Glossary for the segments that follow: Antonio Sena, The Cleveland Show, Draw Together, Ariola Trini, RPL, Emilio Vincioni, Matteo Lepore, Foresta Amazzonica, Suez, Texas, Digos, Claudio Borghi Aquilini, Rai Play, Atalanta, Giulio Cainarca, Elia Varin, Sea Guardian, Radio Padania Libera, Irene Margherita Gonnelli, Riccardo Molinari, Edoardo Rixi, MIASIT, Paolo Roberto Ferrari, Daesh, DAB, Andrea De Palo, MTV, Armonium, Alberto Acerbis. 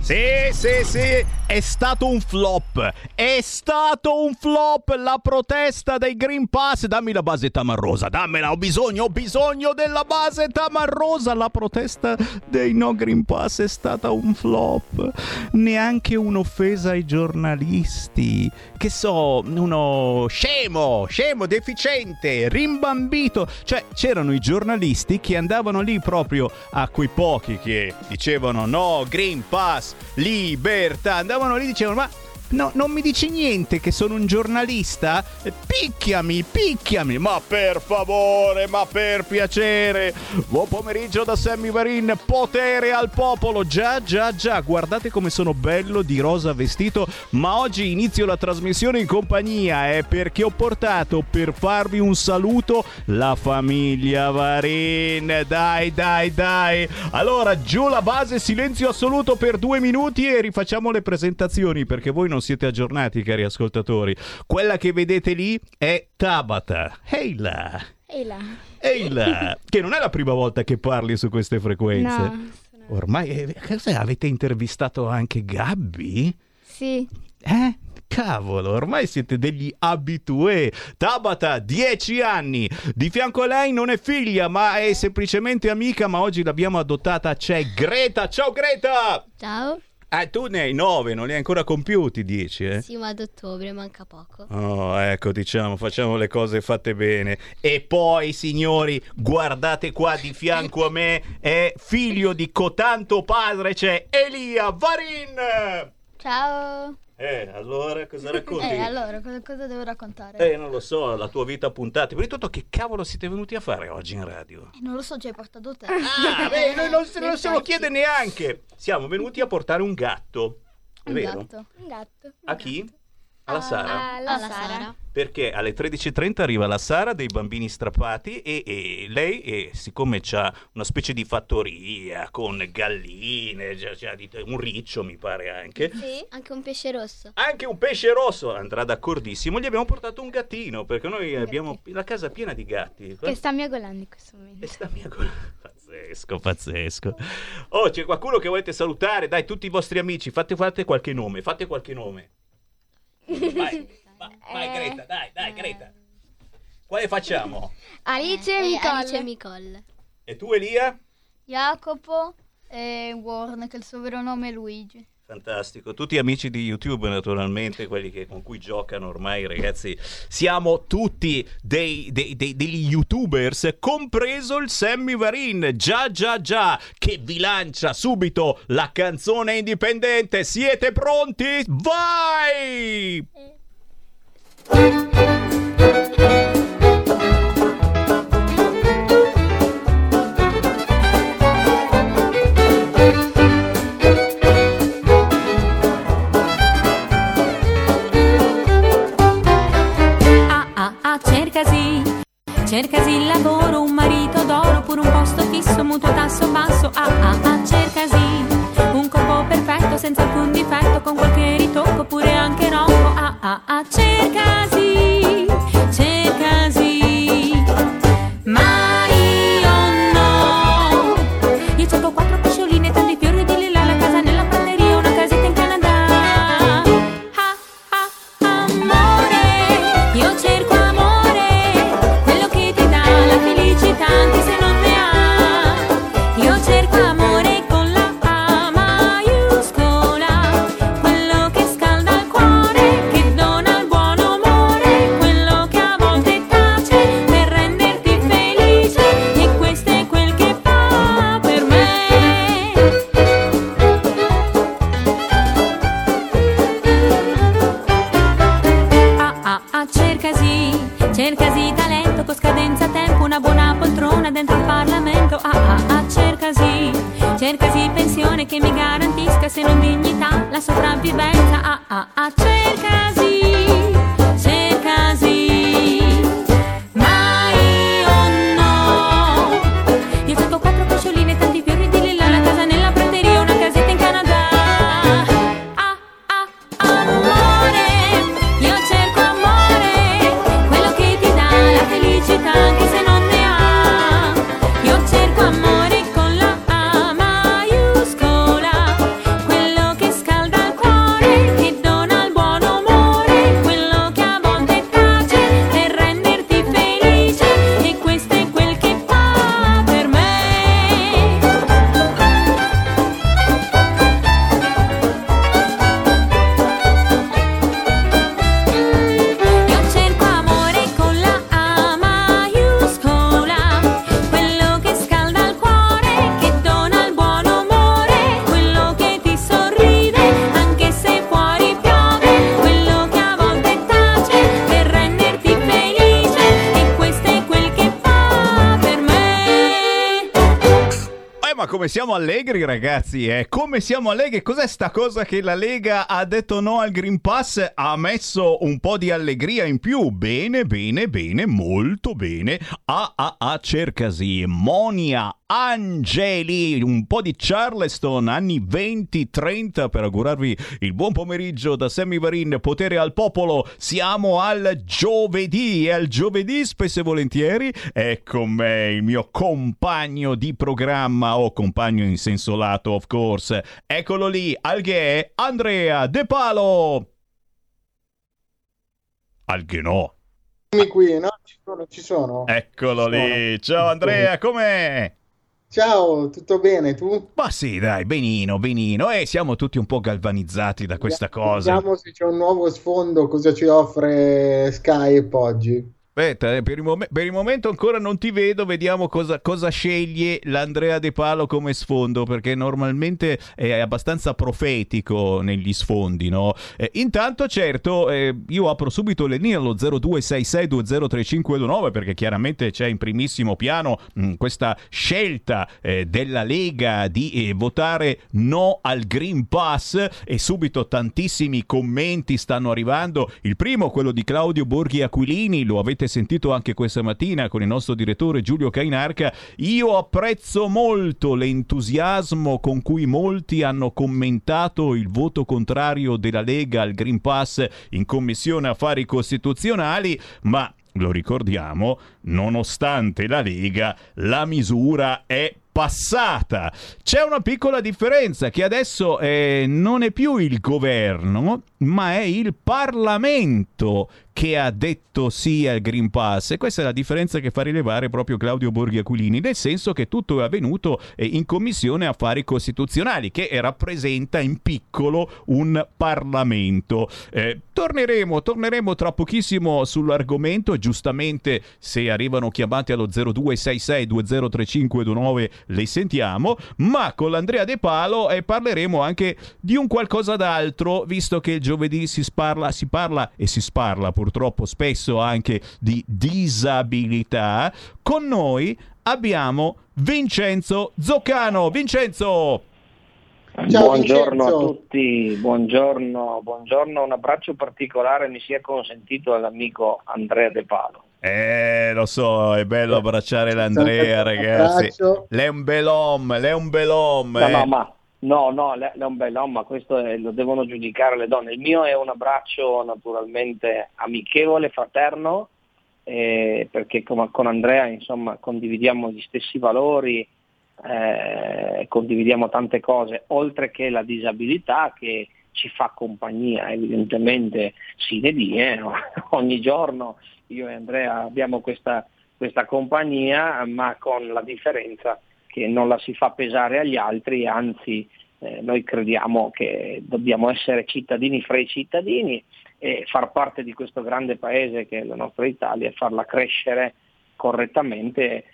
Sì, sì, sì, è stato un flop. È stato un flop la protesta dei Green Pass. Dammi la basetta marrosa, dammela, ho bisogno della basetta marrosa. La protesta dei no Green Pass è stata un flop. Neanche un'offesa ai giornalisti. Che so, uno scemo, deficiente, rimbambito. Cioè, c'erano i giornalisti che andavano lì proprio a quei pochi che dicevano no Green Pass, libertà, andavano lì e dicevano ma no, non mi dici niente che sono un giornalista? Picchiami, ma per favore, ma per piacere. Buon pomeriggio da Sammy Varin, Potere al Popolo. Già, guardate come sono bello di rosa vestito, ma oggi inizio la trasmissione in compagnia, perché ho portato per farvi un saluto la famiglia Varin. Dai. Allora, giù la base, silenzio assoluto per 2 minuti e rifacciamo le presentazioni, perché voi non siete aggiornati, cari ascoltatori. Quella che vedete lì è Tabata. Eila, che non è la prima volta che parli su queste frequenze. No. Ormai avete intervistato anche Gabby? Sì. Cavolo, ormai siete degli abitué. Tabata, 10 anni. Di fianco a lei non è figlia, ma è semplicemente amica, ma oggi l'abbiamo adottata. C'è Greta. Ciao Greta. Ciao. Ah, tu ne hai 9, non li hai ancora compiuti 10, eh? Sì, ma ad ottobre manca poco. Oh, ecco, diciamo, facciamo le cose fatte bene. E poi, signori, guardate qua di fianco a me, è figlio di cotanto padre, c'è Elia Varin! Ciao! Allora cosa racconti? Allora, cosa devo raccontare? Non lo so, la tua vita a puntate. Prima di tutto, che cavolo siete venuti a fare oggi in radio? Non lo so, ci hai portato te. Noi non se lo chiede neanche. Siamo venuti a portare un gatto. Vero? Un gatto. A chi? Alla Sara. Alla Sara. Perché alle 13:30 arriva la Sara dei bambini strappati e lei, siccome c'ha una specie di fattoria con galline, un riccio mi pare anche. Sì, anche un pesce rosso. Andrà d'accordissimo. Gli abbiamo portato un gattino, perché noi abbiamo la casa piena di gatti. Che sta miagolando in questo momento. Pazzesco. Oh, c'è qualcuno che volete salutare? Dai, tutti i vostri amici, fate qualche nome, Vai, Greta, dai, Greta. Quale facciamo? Alice e Micol. E tu, Elia? Jacopo e Warren, che il suo vero nome è Luigi. Fantastico, tutti amici di YouTube naturalmente, quelli con cui giocano ormai, ragazzi, siamo tutti degli YouTubers, compreso il Sammy Varin, già, che vi lancia subito la canzone indipendente. Siete pronti? Vai! Cercasi lavoro, un marito d'oro, pure un posto fisso, mutuo tasso basso. Cercasi un corpo perfetto, senza alcun difetto, con qualche ritocco, oppure anche rocco. Cercasi, ma io no. Io cerco 4 piscioline, tanti fiori e di lilla, la casa nella prateria, una casetta in Canada. Amore, io cerco amore, quello che ti dà la felicità anche se non ne ha. Io cerco amore con la A maiuscola, quello che scalda il cuore, che dona il buon umore, quello che a volte tace per renderti felice, e questo è quel che fa per me. Cercasi talento con scadenza tempo, una buona poltrona dentro al Parlamento. Cercasi pensione che mi garantisca, se non dignità, la sopravvivenza. Cercasi, ma io no. Io cerco 4 coscioline, tanti fiori di lilla, la casa nella prateria, una casetta in Canada. Amore, io cerco amore, quello che ti dà la felicità anche se non ne ha. Io cerco come siamo allegri, ragazzi, come siamo allegri. Cos'è sta cosa che la Lega ha detto no al Green Pass? Ha messo un po' di allegria in più. Bene, bene, bene, molto bene. Cercasi, Monia, Angeli, un po' di Charleston, anni 20-30, per augurarvi il buon pomeriggio da Sammy Varin. Potere al popolo, siamo al giovedì, e al giovedì spesso e volentieri è con me il mio compagno di programma, o compagno in senso lato, of course, eccolo lì, alghe, Andrea De Palo. Alghe no. Qui, no? Ci sono. Eccolo lì, ciao Andrea, com'è? Ciao, tutto bene, tu? Ma sì, dai, benino, e siamo tutti un po' galvanizzati da questa cosa. Vediamo se c'è un nuovo sfondo, cosa ci offre Skype oggi. Aspetta, per il momento ancora non ti vedo, vediamo cosa sceglie l'Andrea De Palo come sfondo, perché normalmente è abbastanza profetico negli sfondi, no? Intanto certo, io apro subito le linee allo 0266203529, perché chiaramente c'è in primissimo piano questa scelta della Lega di votare no al Green Pass, e subito tantissimi commenti stanno arrivando. Il primo, quello di Claudio Borghi Aquilini, lo avete sentito anche questa mattina con il nostro direttore Giulio Cainarca. Io apprezzo molto l'entusiasmo con cui molti hanno commentato il voto contrario della Lega al Green Pass in Commissione Affari Costituzionali, ma lo ricordiamo, nonostante la Lega, la misura è passata. C'è una piccola differenza, che adesso non è più il governo, ma è il Parlamento che ha detto sì al Green Pass, e questa è la differenza che fa rilevare proprio Claudio Borghi Aquilini, nel senso che tutto è avvenuto in Commissione Affari Costituzionali, che rappresenta in piccolo un Parlamento. Torneremo tra pochissimo sull'argomento. Giustamente, se arrivano chiamate allo 0266203529 le sentiamo, ma con l'Andrea De Palo parleremo anche di un qualcosa d'altro, visto che il giovedì si parla purtroppo spesso anche di disabilità. Con noi abbiamo Vincenzo Zoccano. Vincenzo! Ciao, buongiorno Vincenzo. A tutti, buongiorno, un abbraccio particolare mi sia consentito all'amico Andrea De Palo. Lo so, è bello abbracciare l'Andrea, ragazzi. Lei è un bell'uomo, No, lei è un bell'uomo, ma questo lo devono giudicare le donne. Il mio è un abbraccio naturalmente amichevole, fraterno, perché con Andrea, insomma, condividiamo gli stessi valori, condividiamo tante cose, oltre che la disabilità che ci fa compagnia, evidentemente sine die, no? Ogni giorno io e Andrea abbiamo questa compagnia, ma con la differenza che non la si fa pesare agli altri, anzi noi crediamo che dobbiamo essere cittadini fra i cittadini e far parte di questo grande paese che è la nostra Italia, farla crescere correttamente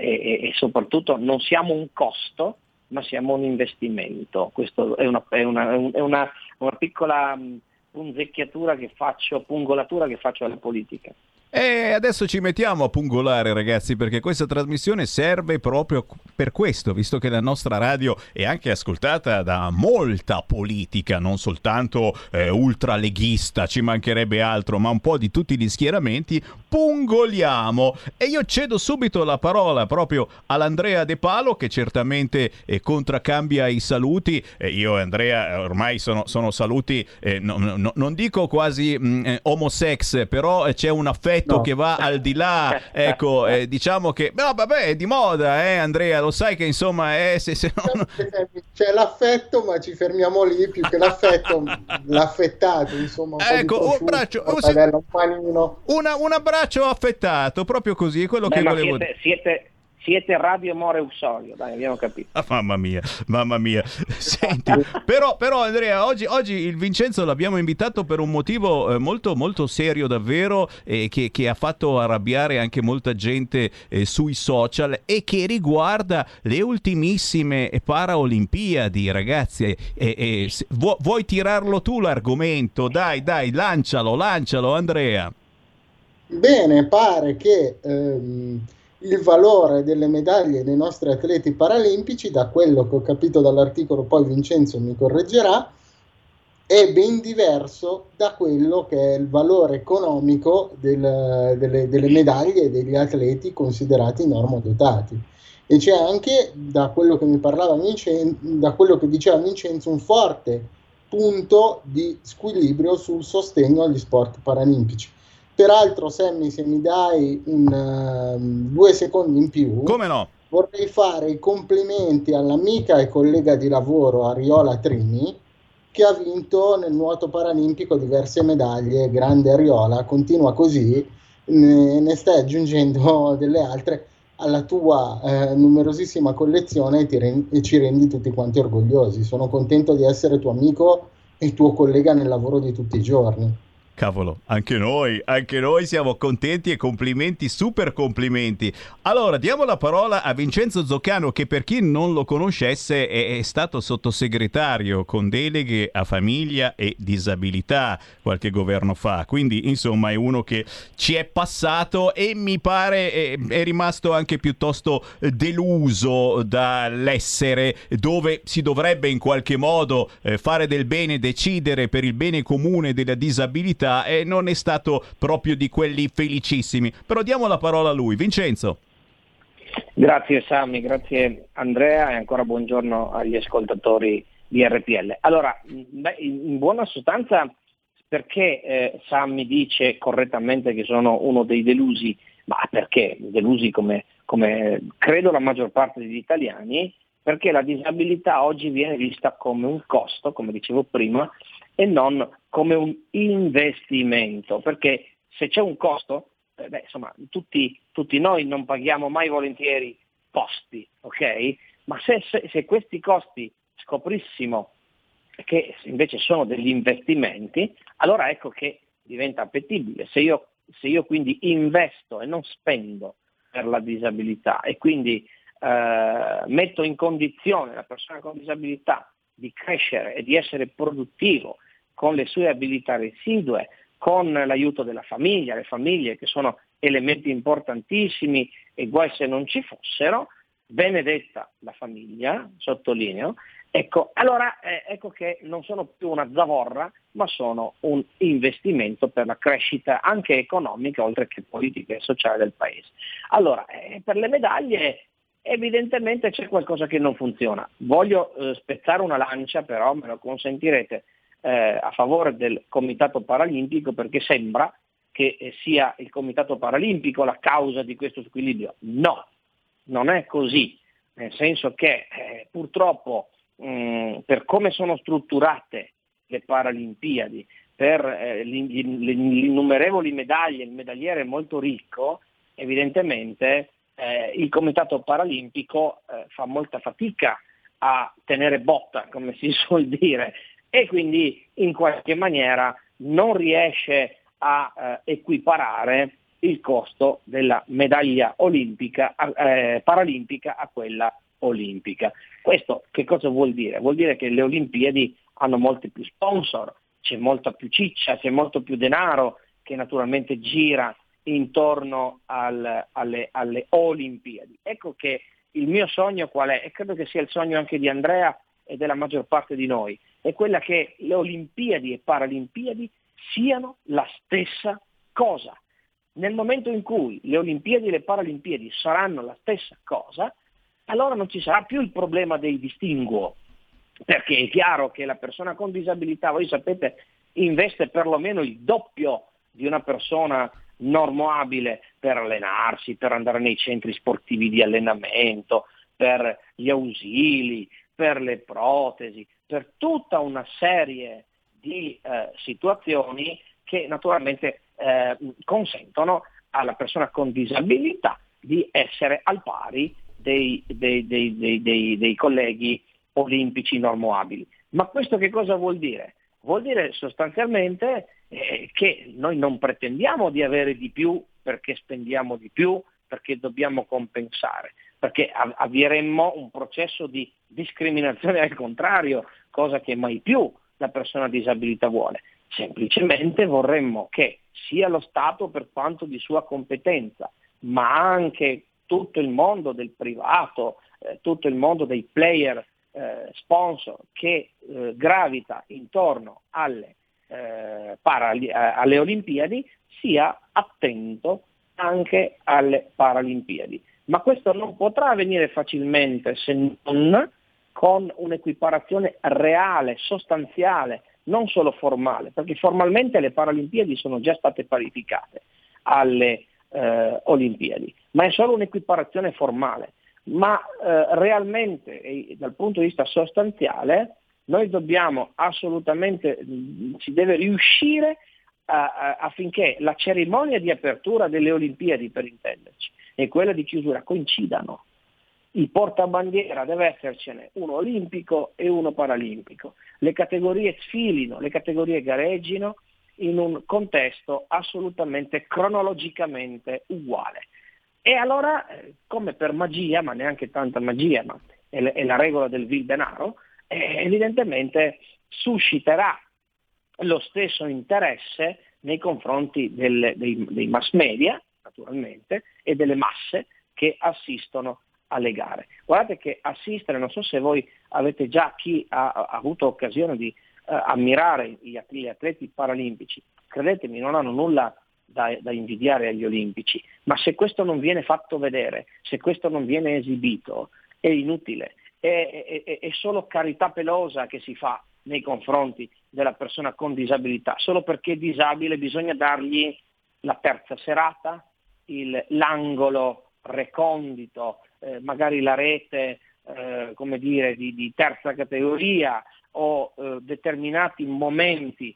e soprattutto non siamo un costo, ma siamo un investimento. Questo è una piccola pungolatura che faccio alla politica. E adesso ci mettiamo a pungolare, ragazzi, perché questa trasmissione serve proprio per questo, visto che la nostra radio è anche ascoltata da molta politica, non soltanto ultraleghista, ci mancherebbe altro, ma un po' di tutti gli schieramenti. Pungoliamo, e io cedo subito la parola proprio all'Andrea De Palo, che certamente contraccambia i saluti. Io e Andrea ormai sono saluti, non dico quasi homosex, però c'è un affetto che va al di là, ecco. Diciamo che è di moda, Andrea, lo sai che insomma c'è l'affetto, ma ci fermiamo lì, più che l'affetto l'affettato, insomma, un abbraccio affettato, proprio così, quello che volevo dire. Siete Radio More Usorio, dai, abbiamo capito. Ah, mamma mia. Senti, però Andrea, oggi il Vincenzo l'abbiamo invitato per un motivo molto molto serio davvero, che ha fatto arrabbiare anche molta gente sui social, e che riguarda le ultimissime Paraolimpiadi, ragazzi. Vuoi tirarlo tu l'argomento? Dai, lancialo Andrea. Bene, pare che il valore delle medaglie dei nostri atleti paralimpici, da quello che ho capito dall'articolo, poi Vincenzo mi correggerà, è ben diverso da quello che è il valore economico delle medaglie degli atleti considerati normodotati. E c'è anche, da quello che mi parlava Vincenzo, da quello che diceva Vincenzo, un forte punto di squilibrio sul sostegno agli sport paralimpici. Peraltro, Sammy, se mi dai 2 secondi in più, come no? Vorrei fare i complimenti all'amica e collega di lavoro Ariola Trini, che ha vinto nel nuoto paralimpico diverse medaglie. Grande Ariola, continua così, ne stai aggiungendo delle altre alla tua numerosissima collezione e ci rendi tutti quanti orgogliosi. Sono contento di essere tuo amico e tuo collega nel lavoro di tutti i giorni. Cavolo, anche noi siamo contenti e complimenti, super complimenti. Allora, diamo la parola a Vincenzo Zoccano, che per chi non lo conoscesse è stato sottosegretario con deleghe a famiglia e disabilità qualche governo fa, quindi insomma è uno che ci è passato e mi pare è rimasto anche piuttosto deluso dall'essere dove si dovrebbe in qualche modo fare del bene, decidere per il bene comune della disabilità, e non è stato proprio di quelli felicissimi. Però diamo la parola a lui. Vincenzo. Grazie Sammy, grazie Andrea e ancora buongiorno agli ascoltatori di RPL. Allora, in buona sostanza, perché Sammy dice correttamente che sono uno dei delusi, ma perché delusi come credo la maggior parte degli italiani, perché la disabilità oggi viene vista come un costo, come dicevo prima, e non come un investimento, perché se c'è un costo, insomma tutti noi non paghiamo mai volentieri posti, ok? Ma se questi costi scoprissimo che invece sono degli investimenti, allora ecco che diventa appetibile. Se io quindi investo e non spendo per la disabilità, e quindi metto in condizione la persona con disabilità di crescere e di essere produttivo con le sue abilità residue, con l'aiuto della famiglia, le famiglie che sono elementi importantissimi e guai se non ci fossero, benedetta la famiglia, sottolineo, ecco, allora ecco che non sono più una zavorra, ma sono un investimento per la crescita anche economica, oltre che politica e sociale del paese. Allora, per le medaglie evidentemente c'è qualcosa che non funziona. Voglio spezzare una lancia, però me lo consentirete, a favore del Comitato Paralimpico, perché sembra che sia il Comitato Paralimpico la causa di questo squilibrio. No, non è così, nel senso che purtroppo per come sono strutturate le Paralimpiadi, per le innumerevoli medaglie, il medagliere è molto ricco, evidentemente il Comitato Paralimpico fa molta fatica a tenere botta, come si suol dire, e quindi in qualche maniera non riesce a equiparare il costo della medaglia olimpica paralimpica a quella olimpica. Questo che cosa vuol dire? Vuol dire che le Olimpiadi hanno molti più sponsor, c'è molta più ciccia, c'è molto più denaro che naturalmente gira intorno alle Olimpiadi. Ecco che il mio sogno qual è? E credo che sia il sogno anche di Andrea e della maggior parte di noi, è quella che le Olimpiadi e Paralimpiadi siano la stessa cosa. Nel momento in cui le Olimpiadi e le Paralimpiadi saranno la stessa cosa, allora non ci sarà più il problema dei distinguo, perché è chiaro che la persona con disabilità, voi sapete, investe perlomeno il doppio di una persona normoabile per allenarsi, per andare nei centri sportivi di allenamento, per gli ausili, per le protesi, per tutta una serie di situazioni che naturalmente consentono alla persona con disabilità di essere al pari dei colleghi olimpici normoabili. Ma questo che cosa vuol dire? Vuol dire sostanzialmente che noi non pretendiamo di avere di più perché spendiamo di più, perché dobbiamo compensare, perché avvieremmo un processo di discriminazione al contrario, cosa che mai più la persona con disabilità vuole. Semplicemente vorremmo che sia lo Stato, per quanto di sua competenza, ma anche tutto il mondo del privato, tutto il mondo dei player sponsor che gravita intorno alle Olimpiadi, sia attento anche alle Paralimpiadi. Ma questo non potrà avvenire facilmente se non con un'equiparazione reale, sostanziale, non solo formale, perché formalmente le Paralimpiadi sono già state parificate alle Olimpiadi, ma è solo un'equiparazione formale. Ma realmente, dal punto di vista sostanziale, noi dobbiamo assolutamente, si deve riuscire affinché la cerimonia di apertura delle Olimpiadi, per intenderci, e quella di chiusura coincidano. Il portabandiera deve essercene uno olimpico e uno paralimpico. Le categorie sfilino, le categorie gareggino in un contesto assolutamente cronologicamente uguale. E allora, come per magia, ma neanche tanta magia, ma è la regola del vil denaro, evidentemente susciterà lo stesso interesse nei confronti dei mass media, naturalmente, e delle masse che assistono alle gare. Guardate che assistere, non so se voi avete già chi ha avuto occasione di ammirare gli atleti paralimpici, credetemi, non hanno nulla da invidiare agli olimpici, ma se questo non viene fatto vedere, se questo non viene esibito, è inutile, è solo carità pelosa che si fa nei confronti della persona con disabilità, solo perché è disabile bisogna dargli la terza serata, l'angolo recondito, magari la rete di terza categoria o determinati momenti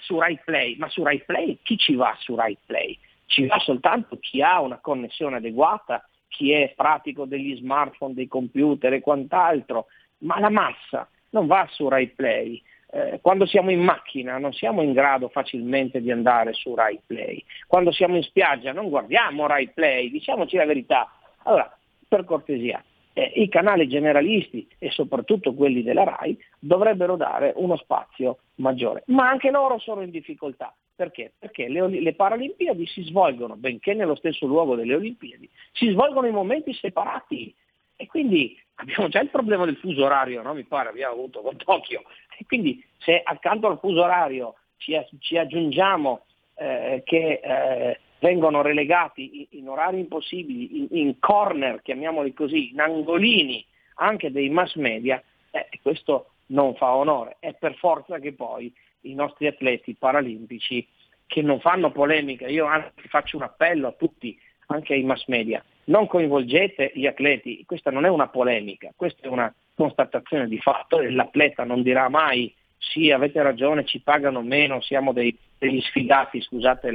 su Rai Play. Ma su Rai Play chi ci va su Rai Play? Ci va soltanto chi ha una connessione adeguata, chi è pratico degli smartphone, dei computer e quant'altro, ma la massa non va su Rai Play. Quando siamo in macchina non siamo in grado facilmente di andare su Rai Play. Quando siamo in spiaggia non guardiamo Rai Play, diciamoci la verità. Allora, per cortesia, i canali generalisti e soprattutto quelli della Rai dovrebbero dare uno spazio maggiore, ma anche loro sono in difficoltà. Perché? Perché le Paralimpiadi si svolgono, benché nello stesso luogo delle Olimpiadi, si svolgono in momenti separati e quindi abbiamo già il problema del fuso orario, no? Mi pare abbiamo avuto con Tokyo, e quindi se accanto al fuso orario ci aggiungiamo che vengono relegati in orari impossibili, in corner, chiamiamoli così, in angolini anche dei mass media, questo non fa onore. È per forza che poi i nostri atleti paralimpici, che non fanno polemica, io anzi faccio un appello a tutti, anche ai mass media, non coinvolgete gli atleti, questa non è una polemica, questa è una constatazione di fatto, e l'atleta non dirà mai sì, avete ragione, ci pagano meno, siamo degli sfigati, scusate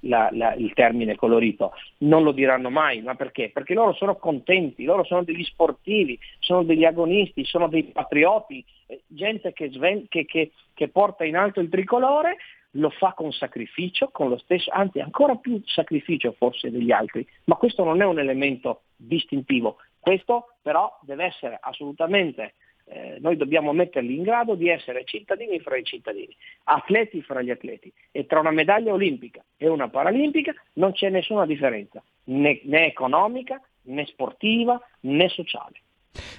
il termine colorito, non lo diranno mai. Ma perché? Perché loro sono contenti, loro sono degli sportivi, sono degli agonisti, sono dei patrioti, gente che porta in alto il tricolore, lo fa con sacrificio, con lo stesso, anzi ancora più sacrificio forse degli altri, ma questo non è un elemento distintivo. Questo però deve essere assolutamente, noi dobbiamo metterli in grado di essere cittadini fra i cittadini, atleti fra gli atleti, e tra una medaglia olimpica e una paralimpica non c'è nessuna differenza, né economica, né sportiva, né sociale.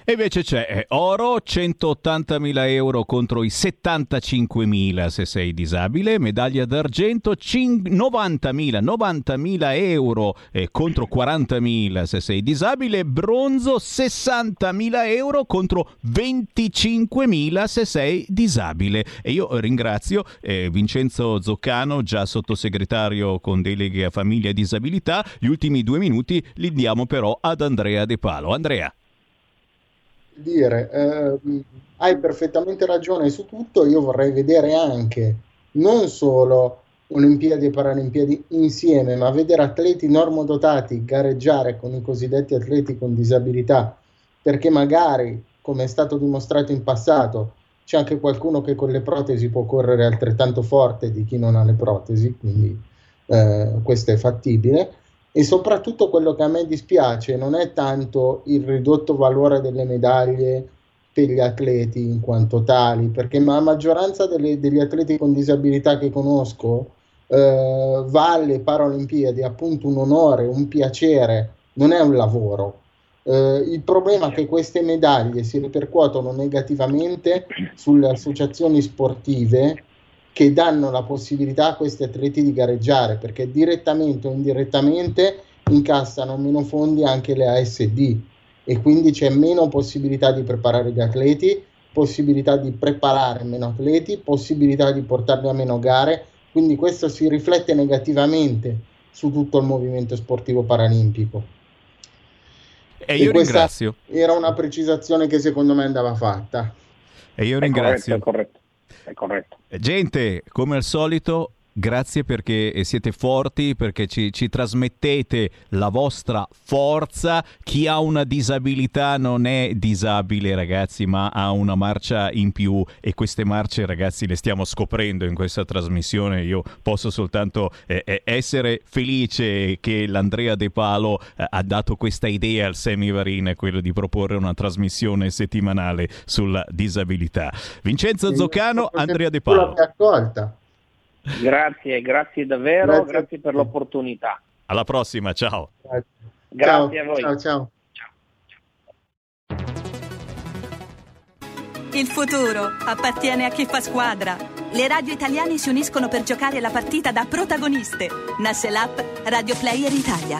E invece c'è oro, 180.000 euro contro i 75.000 se sei disabile, medaglia d'argento 90.000 euro contro 40.000 se sei disabile, bronzo 60.000 euro contro 25.000 se sei disabile. E io ringrazio Vincenzo Zoccano, già sottosegretario con deleghe a famiglia e disabilità. Gli ultimi 2 minuti li diamo però ad Andrea De Palo. Andrea. Hai perfettamente ragione su tutto. Io vorrei vedere anche non solo Olimpiadi e Paralimpiadi insieme, ma vedere atleti normodotati gareggiare con i cosiddetti atleti con disabilità, perché magari, come è stato dimostrato in passato, c'è anche qualcuno che con le protesi può correre altrettanto forte di chi non ha le protesi, quindi questo è fattibile. E soprattutto quello che a me dispiace non è tanto il ridotto valore delle medaglie per gli atleti in quanto tali, perché la maggioranza degli atleti con disabilità che conosco va alle Paralimpiadi appunto un onore, un piacere non è un lavoro. Il problema è che queste medaglie si ripercuotono negativamente sulle associazioni sportive che danno la possibilità a questi atleti di gareggiare, perché direttamente o indirettamente incassano meno fondi anche le ASD, e quindi c'è meno possibilità di preparare gli atleti, possibilità di preparare meno atleti, possibilità di portarli a meno gare, quindi questo si riflette negativamente su tutto il movimento sportivo paralimpico. E io ringrazio. Era una precisazione che secondo me andava fatta. E io ringrazio. È corretto. Gente, come al solito, grazie perché siete forti, perché ci trasmettete la vostra forza. Chi ha una disabilità non è disabile, ragazzi, ma ha una marcia in più, e queste marce, ragazzi, le stiamo scoprendo in questa trasmissione. Io posso soltanto essere felice che l'Andrea De Palo ha dato questa idea al Sammy Varin, quello di proporre una trasmissione settimanale sulla disabilità. Vincenzo Zoccano, Andrea De Palo. Grazie davvero, grazie per l'opportunità. Alla prossima, ciao. Grazie a voi. Ciao. Il futuro appartiene a chi fa squadra. Le radio italiane si uniscono per giocare la partita da protagoniste. Nasce l'app Radio Player Italia.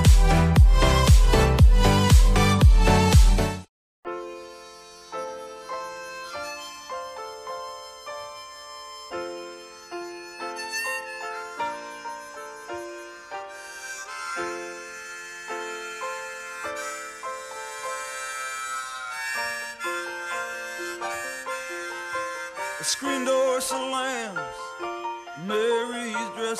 Screen door slams, Mary's dress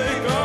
Take off.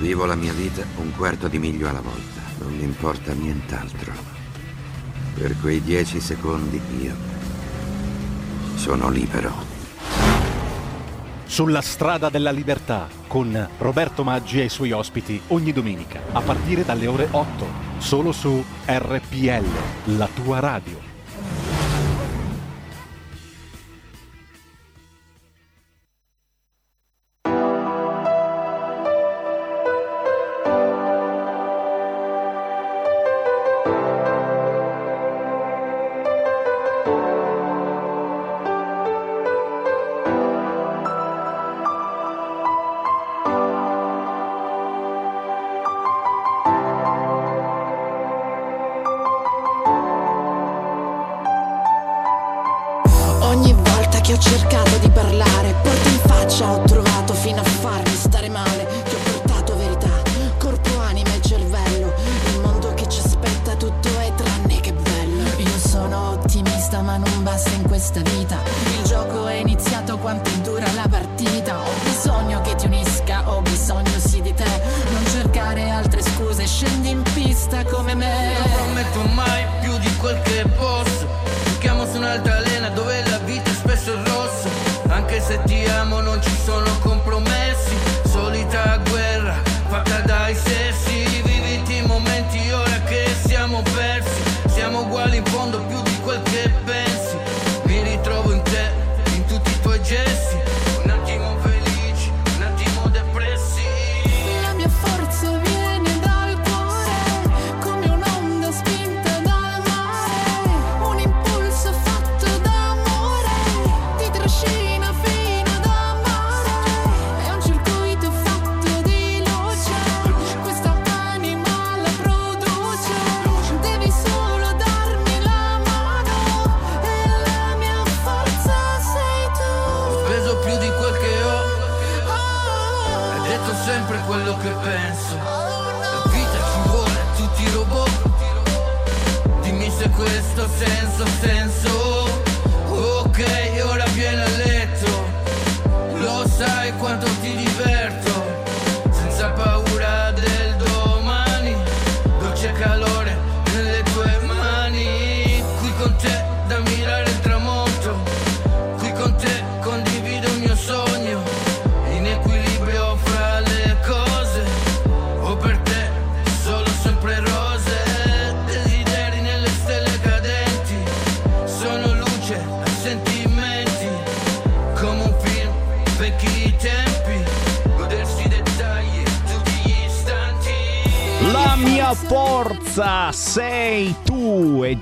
Vivo la mia vita un quarto di miglio alla volta, non mi importa nient'altro. Per quei 10 secondi io sono libero. Sulla strada della libertà con Roberto Maggi e i suoi ospiti ogni domenica a partire dalle ore 8, solo su RPL, la tua radio.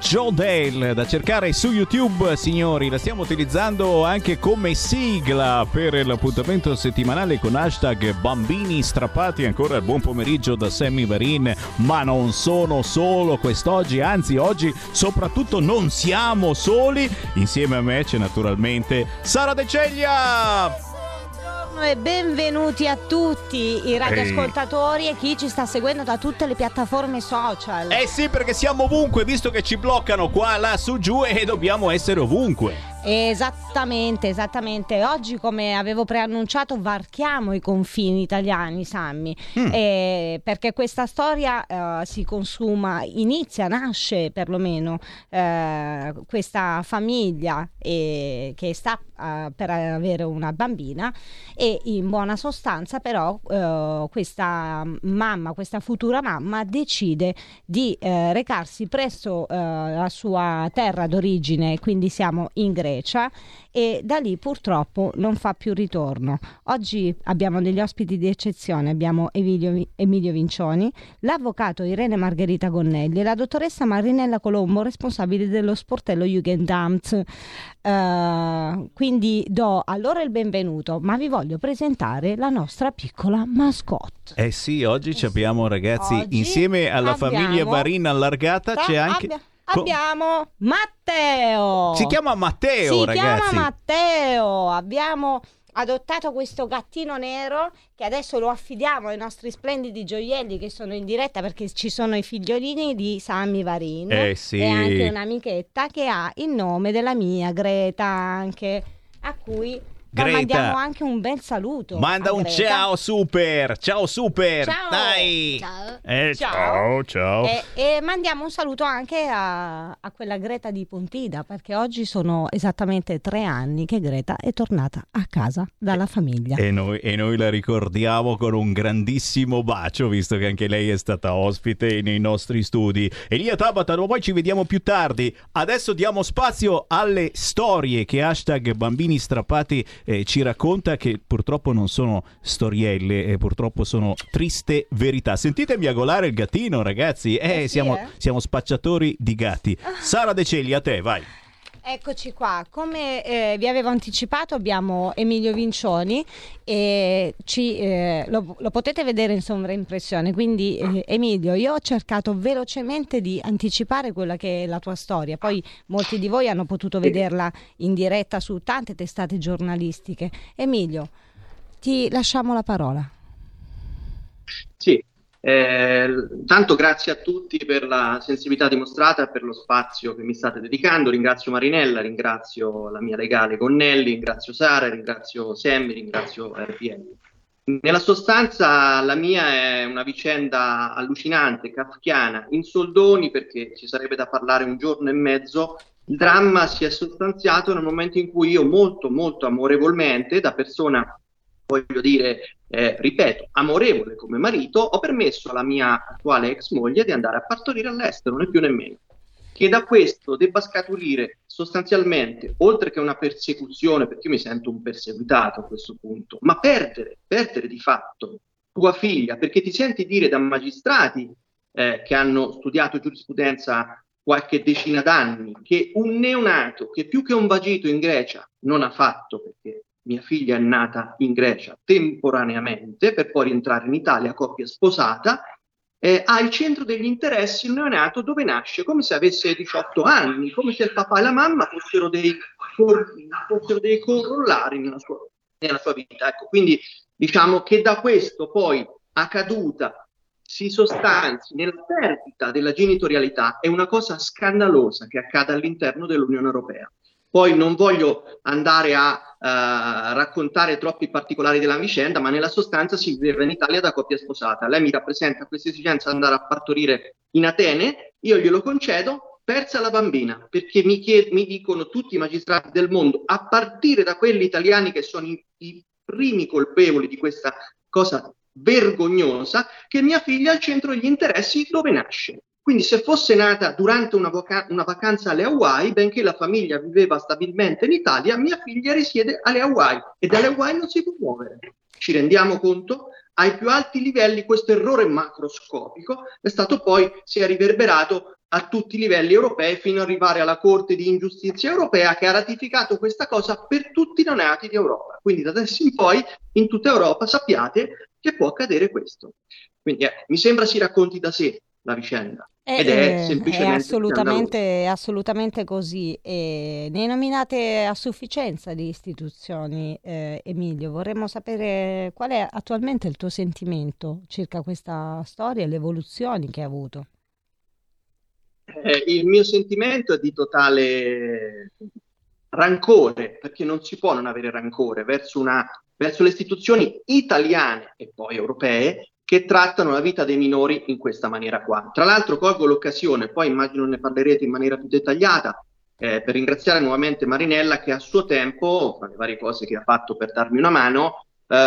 Joe Dale, da cercare su YouTube, signori, la stiamo utilizzando anche come sigla per l'appuntamento settimanale con hashtag bambini strappati. Ancora il buon pomeriggio da Sammy Varin, ma non sono solo quest'oggi, anzi oggi soprattutto non siamo soli, insieme a me c'è naturalmente Sara De Ceglia! E benvenuti a tutti i radioascoltatori e chi ci sta seguendo da tutte le piattaforme social. Eh sì, perché siamo ovunque, visto che ci bloccano qua, là, su, giù, e dobbiamo essere ovunque. Esattamente. Oggi, come avevo preannunciato, varchiamo i confini italiani, Sammy, perché questa storia si consuma, nasce perlomeno questa famiglia che sta per avere una bambina, e in buona sostanza però questa futura mamma decide di recarsi presso la sua terra d'origine, quindi siamo in Grecia, e da lì purtroppo non fa più ritorno. Oggi abbiamo degli ospiti di eccezione, abbiamo Emilio Vincioni, l'avvocato Irene Margherita Gonnelli e la dottoressa Marinella Colombo, responsabile dello sportello Jugendamt. Quindi do a loro il benvenuto, ma vi voglio presentare la nostra piccola mascotte. Eh sì, oggi ci abbiamo, ragazzi, oggi insieme alla famiglia Varina allargata c'è anche... Abbiamo Matteo. Si chiama Matteo. Abbiamo adottato questo gattino nero che adesso lo affidiamo ai nostri splendidi gioielli che sono in diretta, perché ci sono i figliolini di Sammy Varin e anche un'amichetta che ha il nome della mia Greta, anche a cui Greta, mandiamo anche un bel saluto. Manda un Greta. Ciao super. Ciao super. Ciao. Dai. Ciao. Ciao. Ciao. E mandiamo un saluto anche a quella Greta di Pontida, perché oggi sono esattamente 3 anni che Greta è tornata a casa dalla famiglia. E noi la ricordiamo con un grandissimo bacio, visto che anche lei è stata ospite nei nostri studi. Elia Tabata, poi ci vediamo più tardi. Adesso diamo spazio alle storie che hashtag Bambini Strappati ci racconta, che purtroppo non sono storielle, purtroppo sono triste verità. Sentite miagolare il gattino, ragazzi. Siamo spacciatori di gatti. Sara De Ceglia, a te, vai. Eccoci qua, come vi avevo anticipato abbiamo Emilio Vincioni e lo potete vedere in sovraimpressione, quindi Emilio, io ho cercato velocemente di anticipare quella che è la tua storia, poi molti di voi hanno potuto vederla in diretta su tante testate giornalistiche. Emilio, ti lasciamo la parola. Sì. Tanto grazie a tutti per la sensibilità dimostrata e per lo spazio che mi state dedicando. Ringrazio Marinella, ringrazio la mia legale Gonnelli, ringrazio Sara, ringrazio Sammy, ringrazio RPM. Nella sostanza la mia è una vicenda allucinante, kafkiana, in soldoni, perché ci sarebbe da parlare un giorno e mezzo. Il dramma si è sostanziato nel momento in cui io molto molto amorevolmente, da persona, voglio dire, ripeto, amorevole come marito, ho permesso alla mia attuale ex moglie di andare a partorire all'estero, né più né meno. Che da questo debba scaturire sostanzialmente, oltre che una persecuzione, perché io mi sento un perseguitato a questo punto, ma perdere di fatto tua figlia, perché ti senti dire da magistrati che hanno studiato giurisprudenza qualche decina d'anni, che un neonato, che più che un vagito in Grecia non ha fatto, perché mia figlia è nata in Grecia temporaneamente per poi rientrare in Italia, coppia sposata, ha il centro degli interessi il neonato dove nasce, come se avesse 18 anni, come se il papà e la mamma fossero dei corollari nella sua vita. Ecco, quindi diciamo che da questo poi accaduta si sostanzi nella perdita della genitorialità, è una cosa scandalosa che accade all'interno dell'Unione Europea. Poi non voglio andare a raccontare troppi particolari della vicenda, ma nella sostanza si viveva in Italia da coppia sposata. Lei mi rappresenta questa esigenza di andare a partorire in Atene, io glielo concedo, persa la bambina, perché mi dicono tutti i magistrati del mondo, a partire da quelli italiani che sono i primi colpevoli di questa cosa vergognosa, che mia figlia è al centro degli interessi dove nasce. Quindi se fosse nata durante una vacanza alle Hawaii, benché la famiglia viveva stabilmente in Italia, mia figlia risiede alle Hawaii e dalle Hawaii non si può muovere. Ci rendiamo conto? Ai più alti livelli questo errore macroscopico si è riverberato a tutti i livelli europei, fino ad arrivare alla Corte di Ingiustizia Europea, che ha ratificato questa cosa per tutti i neonati d'Europa. Quindi da adesso in poi in tutta Europa sappiate che può accadere questo. Quindi mi sembra si racconti da sé la vicenda. Ed è semplicemente assolutamente così. E ne nominate a sufficienza di istituzioni, Emilio. Vorremmo sapere qual è attualmente il tuo sentimento circa questa storia e le evoluzioni che ha avuto. Il mio sentimento è di totale rancore, perché non si può non avere rancore verso le istituzioni italiane e poi europee che trattano la vita dei minori in questa maniera qua. Tra l'altro colgo l'occasione, poi immagino ne parlerete in maniera più dettagliata, per ringraziare nuovamente Marinella, che a suo tempo, tra le varie cose che ha fatto per darmi una mano,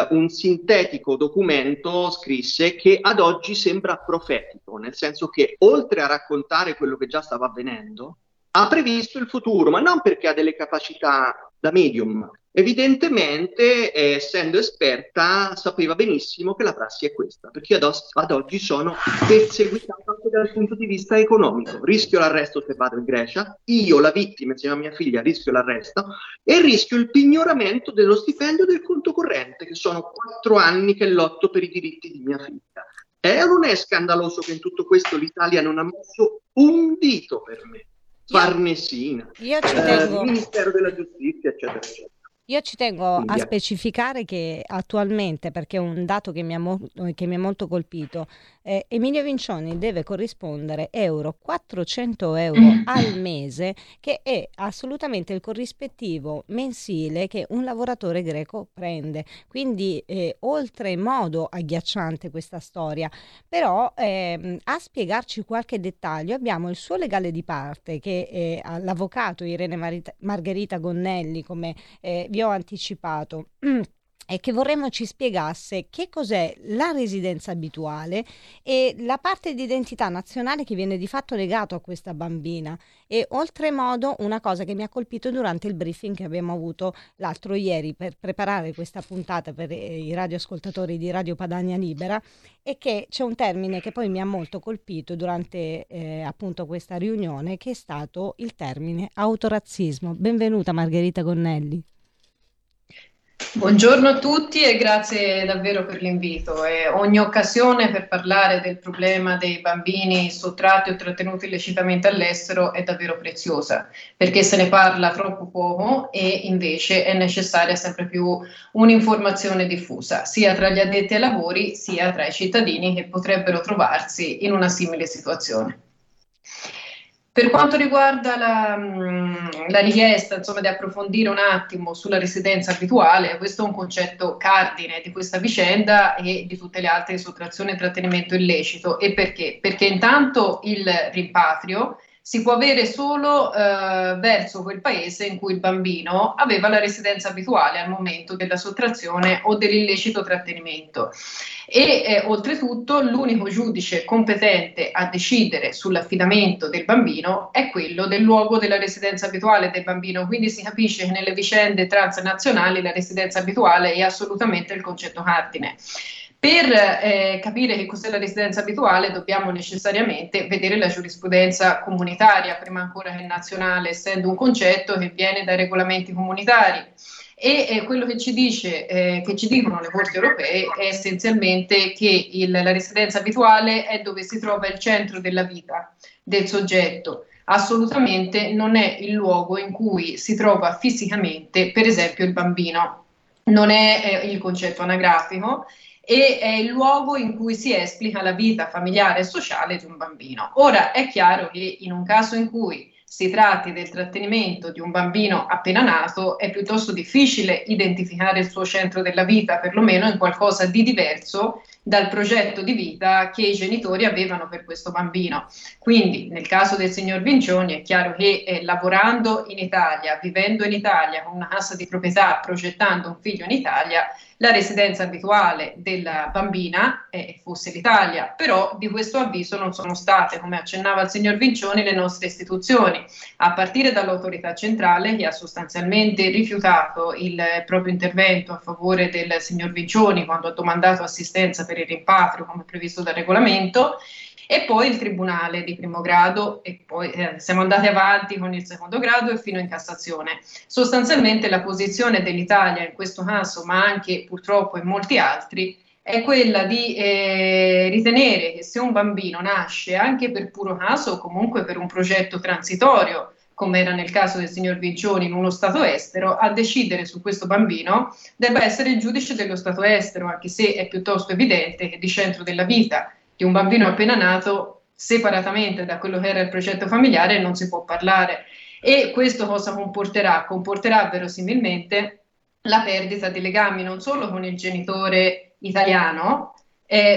un sintetico documento scrisse che ad oggi sembra profetico, nel senso che oltre a raccontare quello che già stava avvenendo, ha previsto il futuro, ma non perché ha delle capacità da medium. Evidentemente, essendo esperta, sapeva benissimo che la prassi è questa, perché ad oggi sono perseguitata anche dal punto di vista economico. Rischio l'arresto se vado in Grecia, io la vittima insieme a mia figlia rischio l'arresto e rischio il pignoramento dello stipendio del conto corrente, che sono 4 anni che lotto per i diritti di mia figlia. E non è scandaloso che in tutto questo l'Italia non ha mosso un dito per me? Farnesina, Ministero della Giustizia, eccetera, eccetera. Io ci tengo a specificare che attualmente, perché è un dato che mi ha molto colpito, Emilio Vincioni deve corrispondere €400 al mese, che è assolutamente il corrispettivo mensile che un lavoratore greco prende. Quindi oltremodo agghiacciante questa storia. Però a spiegarci qualche dettaglio abbiamo il suo legale di parte, che è l'avvocato Irene Margherita Gonnelli, come vi ho anticipato. E che vorremmo ci spiegasse che cos'è la residenza abituale e la parte di identità nazionale che viene di fatto legato a questa bambina. E oltremodo una cosa che mi ha colpito durante il briefing che abbiamo avuto l'altro ieri per preparare questa puntata per i radioascoltatori di Radio Padania Libera, è che c'è un termine che poi mi ha molto colpito durante appunto questa riunione, che è stato il termine autorazzismo. Benvenuta Margherita Gonnelli. Buongiorno a tutti e grazie davvero per l'invito. Ogni occasione per parlare del problema dei bambini sottratti o trattenuti illecitamente all'estero è davvero preziosa, perché se ne parla troppo poco e invece è necessaria sempre più un'informazione diffusa, sia tra gli addetti ai lavori sia tra i cittadini che potrebbero trovarsi in una simile situazione. Per quanto riguarda la richiesta, insomma, di approfondire un attimo sulla residenza abituale, questo è un concetto cardine di questa vicenda e di tutte le altre sottrazioni e trattenimento illecito. E perché? Perché intanto il rimpatrio si può avere solo verso quel paese in cui il bambino aveva la residenza abituale al momento della sottrazione o dell'illecito trattenimento e oltretutto l'unico giudice competente a decidere sull'affidamento del bambino è quello del luogo della residenza abituale del bambino, quindi si capisce che nelle vicende transnazionali la residenza abituale è assolutamente il concetto cardine. Per capire che cos'è la residenza abituale dobbiamo necessariamente vedere la giurisprudenza comunitaria, prima ancora che nazionale, essendo un concetto che viene dai regolamenti comunitari. E quello che ci dicono le corti europee è essenzialmente che la residenza abituale è dove si trova il centro della vita del soggetto. Assolutamente non è il luogo in cui si trova fisicamente, per esempio, il bambino. Non è il concetto anagrafico. E è il luogo in cui si esplica la vita familiare e sociale di un bambino. Ora è chiaro che in un caso in cui si tratti del trattenimento di un bambino appena nato è piuttosto difficile identificare il suo centro della vita, perlomeno in qualcosa di diverso dal progetto di vita che i genitori avevano per questo bambino. Quindi nel caso del signor Vincioni è chiaro che lavorando in Italia, vivendo in Italia, con una casa di proprietà, progettando un figlio in Italia, la residenza abituale della bambina fosse l'Italia, però di questo avviso non sono state, come accennava il signor Vincioni, le nostre istituzioni, a partire dall'autorità centrale che ha sostanzialmente rifiutato il proprio intervento a favore del signor Vincioni quando ha domandato assistenza per il rimpatrio come previsto dal regolamento, e poi il tribunale di primo grado e poi siamo andati avanti con il secondo grado e fino in Cassazione. Sostanzialmente la posizione dell'Italia in questo caso, ma anche purtroppo in molti altri, è quella di ritenere che se un bambino nasce anche per puro caso o comunque per un progetto transitorio, come era nel caso del signor Vincioni in uno Stato estero, a decidere su questo bambino debba essere il giudice dello Stato estero, anche se è piuttosto evidente che di centro della vita di un bambino appena nato, separatamente da quello che era il progetto familiare, non si può parlare. E questo cosa comporterà? Comporterà verosimilmente la perdita di legami non solo con il genitore italiano,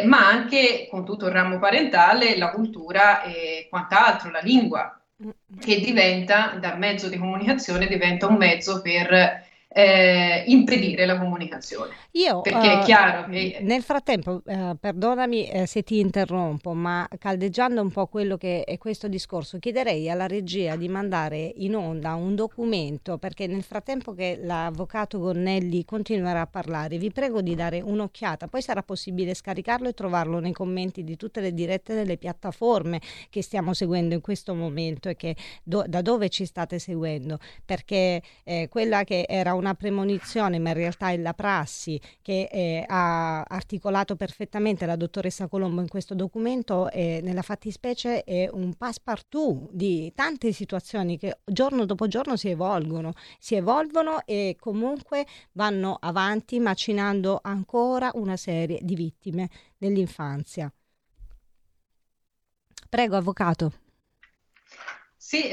ma anche con tutto il ramo parentale, la cultura e quant'altro, la lingua, che diventa, da mezzo di comunicazione, diventa un mezzo per impedire la comunicazione. Perché è chiaro che... Nel frattempo, perdonami se ti interrompo, ma caldeggiando un po' quello che è questo discorso, chiederei alla regia di mandare in onda un documento, perché nel frattempo che l'avvocato Gonnelli continuerà a parlare, vi prego di dare un'occhiata, poi sarà possibile scaricarlo e trovarlo nei commenti di tutte le dirette delle piattaforme che stiamo seguendo in questo momento e che da dove ci state seguendo, perché quella che era una premonizione, ma in realtà è la prassi che ha articolato perfettamente la dottoressa Colombo in questo documento, nella fattispecie è un passepartout di tante situazioni che giorno dopo giorno si evolvono e comunque vanno avanti macinando ancora una serie di vittime nell'infanzia. Prego, avvocato. Sì,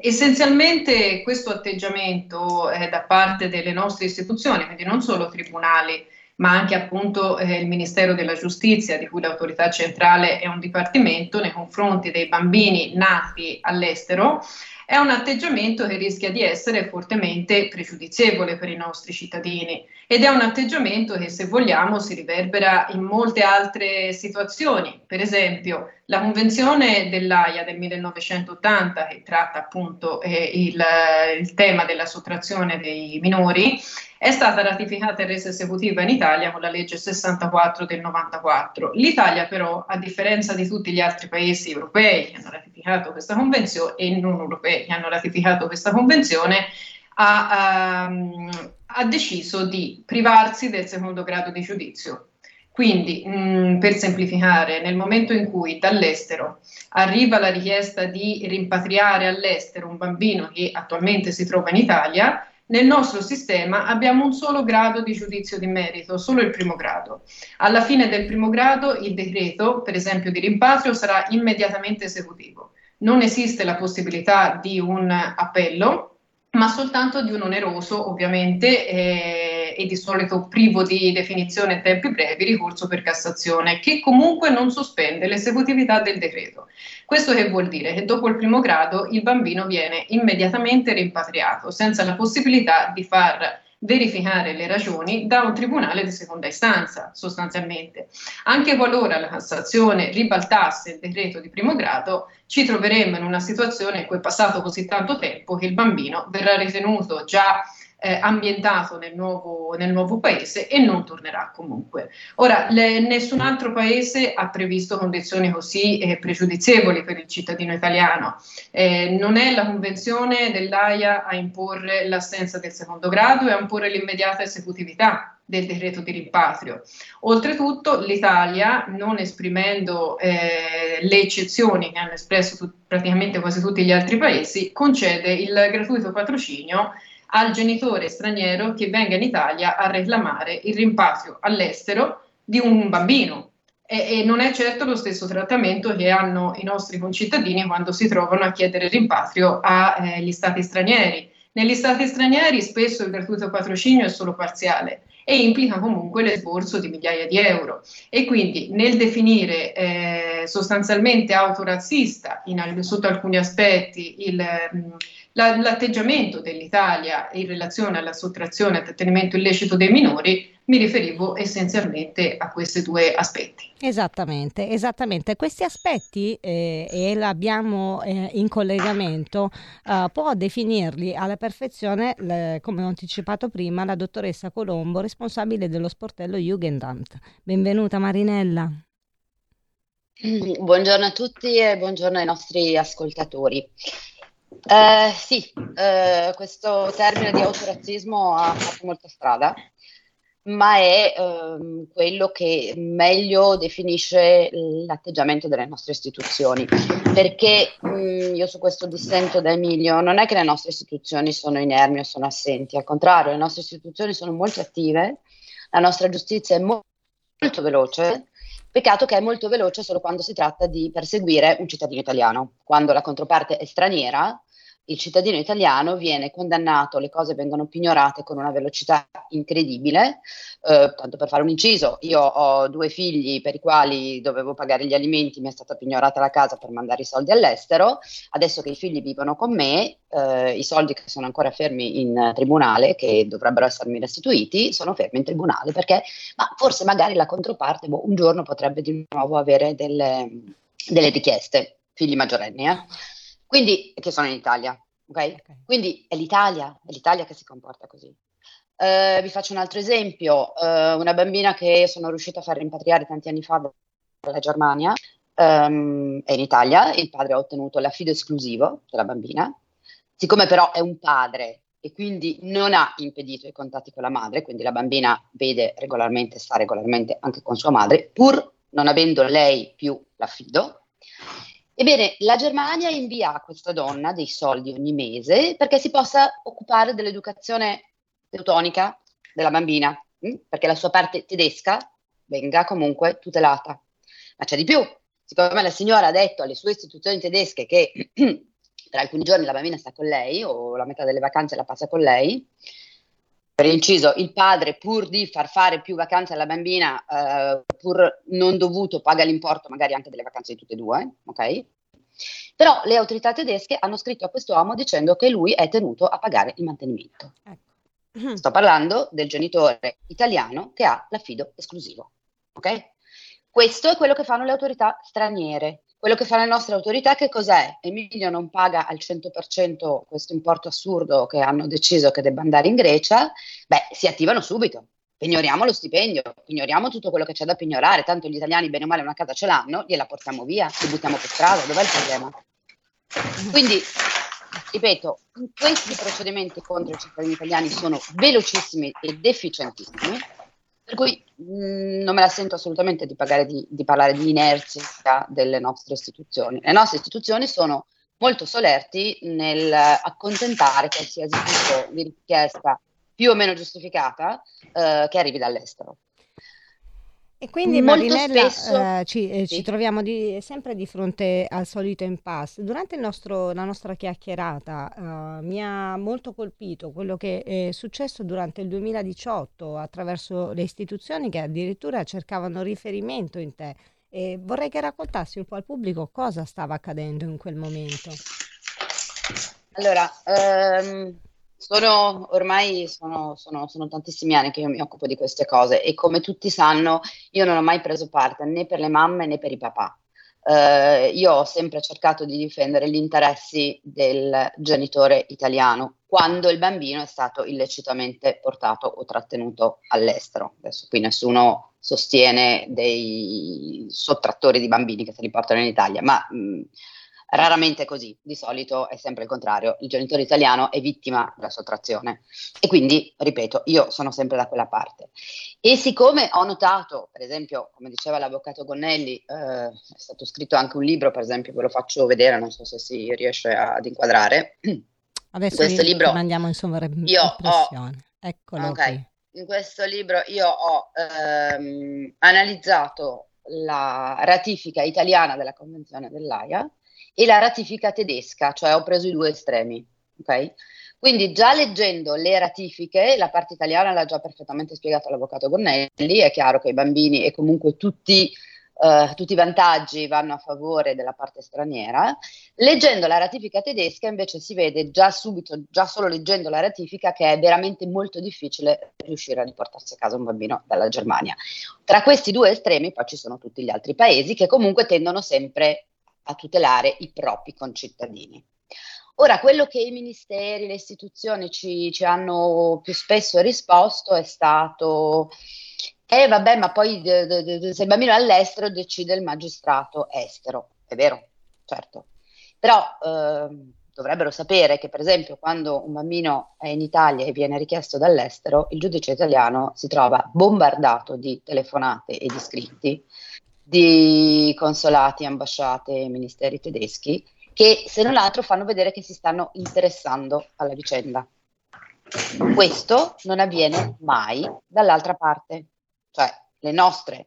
essenzialmente questo atteggiamento da parte delle nostre istituzioni, quindi non solo tribunali, ma anche appunto il Ministero della Giustizia, di cui l'autorità centrale è un dipartimento, nei confronti dei bambini nati all'estero, è un atteggiamento che rischia di essere fortemente pregiudizievole per i nostri cittadini, ed è un atteggiamento che, se vogliamo, si riverbera in molte altre situazioni. Per esempio, la Convenzione dell'AIA del 1980, che tratta appunto il tema della sottrazione dei minori, è stata ratificata e resa esecutiva in Italia con la legge 64 del 94. L'Italia però, a differenza di tutti gli altri paesi europei che hanno ratificato questa convenzione e non europei che hanno ratificato questa convenzione, ha deciso di privarsi del secondo grado di giudizio. Quindi, per semplificare, nel momento in cui dall'estero arriva la richiesta di rimpatriare all'estero un bambino che attualmente si trova in Italia, nel nostro sistema abbiamo un solo grado di giudizio di merito, solo il primo grado. Alla fine del primo grado il decreto, per esempio di rimpatrio, sarà immediatamente esecutivo. Non esiste la possibilità di un appello, ma soltanto di un oneroso, ovviamente, e di solito privo di definizione in tempi brevi, ricorso per Cassazione, che comunque non sospende l'esecutività del decreto. Questo che vuol dire? Che dopo il primo grado il bambino viene immediatamente rimpatriato, senza la possibilità di far verificare le ragioni da un tribunale di seconda istanza, sostanzialmente. Anche qualora la Cassazione ribaltasse il decreto di primo grado, ci troveremmo in una situazione in cui è passato così tanto tempo che il bambino verrà ritenuto già ambientato nel nuovo paese e non tornerà comunque. Ora, nessun altro paese ha previsto condizioni così pregiudizievoli per il cittadino italiano. Non è la Convenzione dell'AIA a imporre l'assenza del secondo grado e a imporre l'immediata esecutività del decreto di rimpatrio. Oltretutto l'Italia, non esprimendo le eccezioni che hanno espresso praticamente quasi tutti gli altri paesi, concede il gratuito patrocinio al genitore straniero che venga in Italia a reclamare il rimpatrio all'estero di un bambino, e non è certo lo stesso trattamento che hanno i nostri concittadini quando si trovano a chiedere il rimpatrio agli stati stranieri. Negli stati stranieri spesso il gratuito patrocinio è solo parziale e implica comunque l'esborso di migliaia di euro, e quindi nel definire sostanzialmente autorazzista sotto alcuni aspetti l'atteggiamento dell'Italia in relazione alla sottrazione e al trattenimento illecito dei minori, mi riferivo essenzialmente a questi due aspetti. Esattamente. Questi aspetti, e l'abbiamo in collegamento, può definirli alla perfezione, come ho anticipato prima, la dottoressa Colombo, responsabile dello sportello Jugendamt. Benvenuta Marinella. Buongiorno a tutti e buongiorno ai nostri ascoltatori. Questo termine di autorazzismo ha fatto molta strada, ma è quello che meglio definisce l'atteggiamento delle nostre istituzioni, perché io su questo dissento da Emilio. Non è che le nostre istituzioni sono inermi o sono assenti, al contrario, le nostre istituzioni sono molto attive, la nostra giustizia è molto veloce. Peccato che è molto veloce solo quando si tratta di perseguire un cittadino italiano. Quando la controparte è straniera, il cittadino italiano viene condannato, le cose vengono pignorate con una velocità incredibile. Tanto per fare un inciso, io ho 2 figli per i quali dovevo pagare gli alimenti, mi è stata pignorata la casa per mandare i soldi all'estero. Adesso che i figli vivono con me, i soldi che sono ancora fermi in tribunale, che dovrebbero essermi restituiti, sono fermi in tribunale perché, ma forse magari la controparte un giorno potrebbe di nuovo avere delle richieste, figli maggiorenni, Quindi, che sono in Italia, okay? Quindi è l'Italia che si comporta così. Vi faccio un altro esempio, una bambina che sono riuscita a far rimpatriare tanti anni fa dalla Germania, è in Italia, il padre ha ottenuto l'affido esclusivo della bambina, siccome però è un padre e quindi non ha impedito i contatti con la madre, quindi la bambina vede regolarmente, sta regolarmente anche con sua madre, pur non avendo lei più l'affido. Ebbene, la Germania invia a questa donna dei soldi ogni mese perché si possa occupare dell'educazione teutonica della bambina, perché la sua parte tedesca venga comunque tutelata. Ma c'è di più, siccome la signora ha detto alle sue istituzioni tedesche che tra alcuni giorni la bambina sta con lei o la metà delle vacanze la passa con lei, per inciso il padre pur di far fare più vacanze alla bambina pur non dovuto paga l'importo magari anche delle vacanze di tutte e due, ok? Però le autorità tedesche hanno scritto a quest'uomo dicendo che lui è tenuto a pagare il mantenimento. Ecco. Sto parlando del genitore italiano che ha l'affido esclusivo, ok? Questo è quello che fanno le autorità straniere. Quello che fanno le nostre autorità che cos'è? Emilio non paga al 100% questo importo assurdo che hanno deciso che debba andare in Grecia, beh, si attivano subito. Ignoriamo lo stipendio, ignoriamo tutto quello che c'è da pignorare, tanto gli italiani bene o male una casa ce l'hanno, gliela portiamo via, li buttiamo per strada, dov'è il problema? Quindi, ripeto, questi procedimenti contro i cittadini italiani sono velocissimi e deficientissimi, per cui non me la sento assolutamente di parlare di inerzia delle nostre istituzioni. Le nostre istituzioni sono molto solerti nel accontentare qualsiasi tipo di richiesta più o meno giustificata che arrivi dall'estero. E quindi molto Marinella spesso, ci troviamo sempre di fronte al solito impasse. Durante la nostra chiacchierata mi ha molto colpito quello che è successo durante il 2018 attraverso le istituzioni che addirittura cercavano riferimento in te. E vorrei che raccontassi un po' al pubblico cosa stava accadendo in quel momento. Allora, Sono tantissimi anni che io mi occupo di queste cose e come tutti sanno io non ho mai preso parte né per le mamme né per i papà. Io ho sempre cercato di difendere gli interessi del genitore italiano quando il bambino è stato illecitamente portato o trattenuto all'estero. Adesso qui nessuno sostiene dei sottrattori di bambini che se li portano in Italia, ma raramente è così, di solito è sempre il contrario, il genitore italiano è vittima della sottrazione e quindi, ripeto, io sono sempre da quella parte. E siccome ho notato, per esempio, come diceva l'avvocato Gonnelli, è stato scritto anche un libro, per esempio, ve lo faccio vedere, non so se si riesce ad inquadrare. Adesso questo libro mandiamo insomma impressione. Eccolo okay. Qui. In questo libro io ho analizzato la ratifica italiana della Convenzione dell'Aia e la ratifica tedesca, cioè ho preso i due estremi, ok? Quindi già leggendo le ratifiche, la parte italiana l'ha già perfettamente spiegato l'avvocato Gonnelli, è chiaro che i bambini e comunque tutti i vantaggi vanno a favore della parte straniera, leggendo la ratifica tedesca invece si vede già subito, già solo leggendo la ratifica, che è veramente molto difficile riuscire a riportarsi a casa un bambino dalla Germania. Tra questi due estremi poi ci sono tutti gli altri paesi che comunque tendono sempre a tutelare i propri concittadini. Ora, quello che i ministeri, le istituzioni ci hanno più spesso risposto è stato vabbè, ma poi se il bambino è all'estero decide il magistrato estero. È vero, certo. Però dovrebbero sapere che, per esempio, quando un bambino è in Italia e viene richiesto dall'estero, il giudice italiano si trova bombardato di telefonate e di scritti di consolati, ambasciate, ministeri tedeschi, che se non altro fanno vedere che si stanno interessando alla vicenda. Questo non avviene mai dall'altra parte, cioè le nostre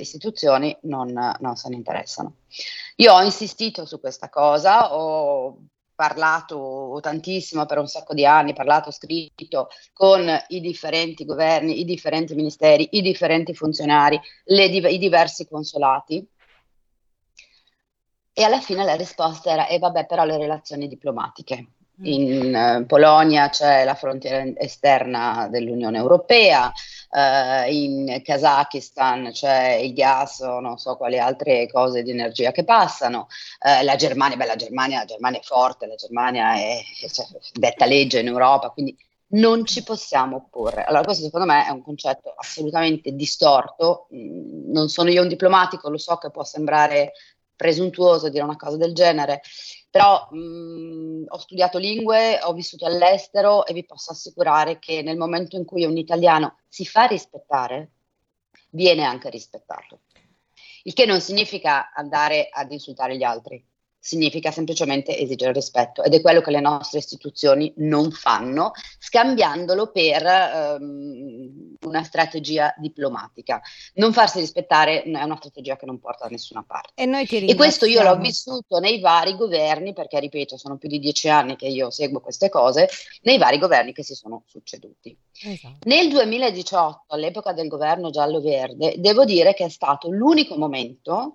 istituzioni non se ne interessano. Io ho insistito su questa cosa, ho parlato tantissimo per un sacco di anni, parlato, scritto con i differenti governi, i differenti ministeri, i differenti funzionari, i diversi consolati. E alla fine la risposta era, vabbè, però le relazioni diplomatiche. In Polonia c'è la frontiera esterna dell'Unione Europea, in Kazakistan c'è il gas o non so quali altre cose di energia che passano, la Germania è forte, la Germania è detta legge in Europa, quindi non ci possiamo opporre. Allora questo secondo me è un concetto assolutamente distorto, non sono io un diplomatico, lo so che può sembrare presuntuoso dire una cosa del genere, però ho studiato lingue, ho vissuto all'estero e vi posso assicurare che nel momento in cui un italiano si fa rispettare, viene anche rispettato. Il che non significa andare ad insultare gli altri, significa semplicemente esigere rispetto ed è quello che le nostre istituzioni non fanno, scambiandolo per una strategia diplomatica. Non farsi rispettare è una strategia che non porta da nessuna parte. E questo io l'ho vissuto nei vari governi, perché ripeto, sono più di 10 anni che io seguo queste cose, nei vari governi che si sono succeduti. Esatto. Nel 2018, all'epoca del governo giallo-verde, devo dire che è stato l'unico momento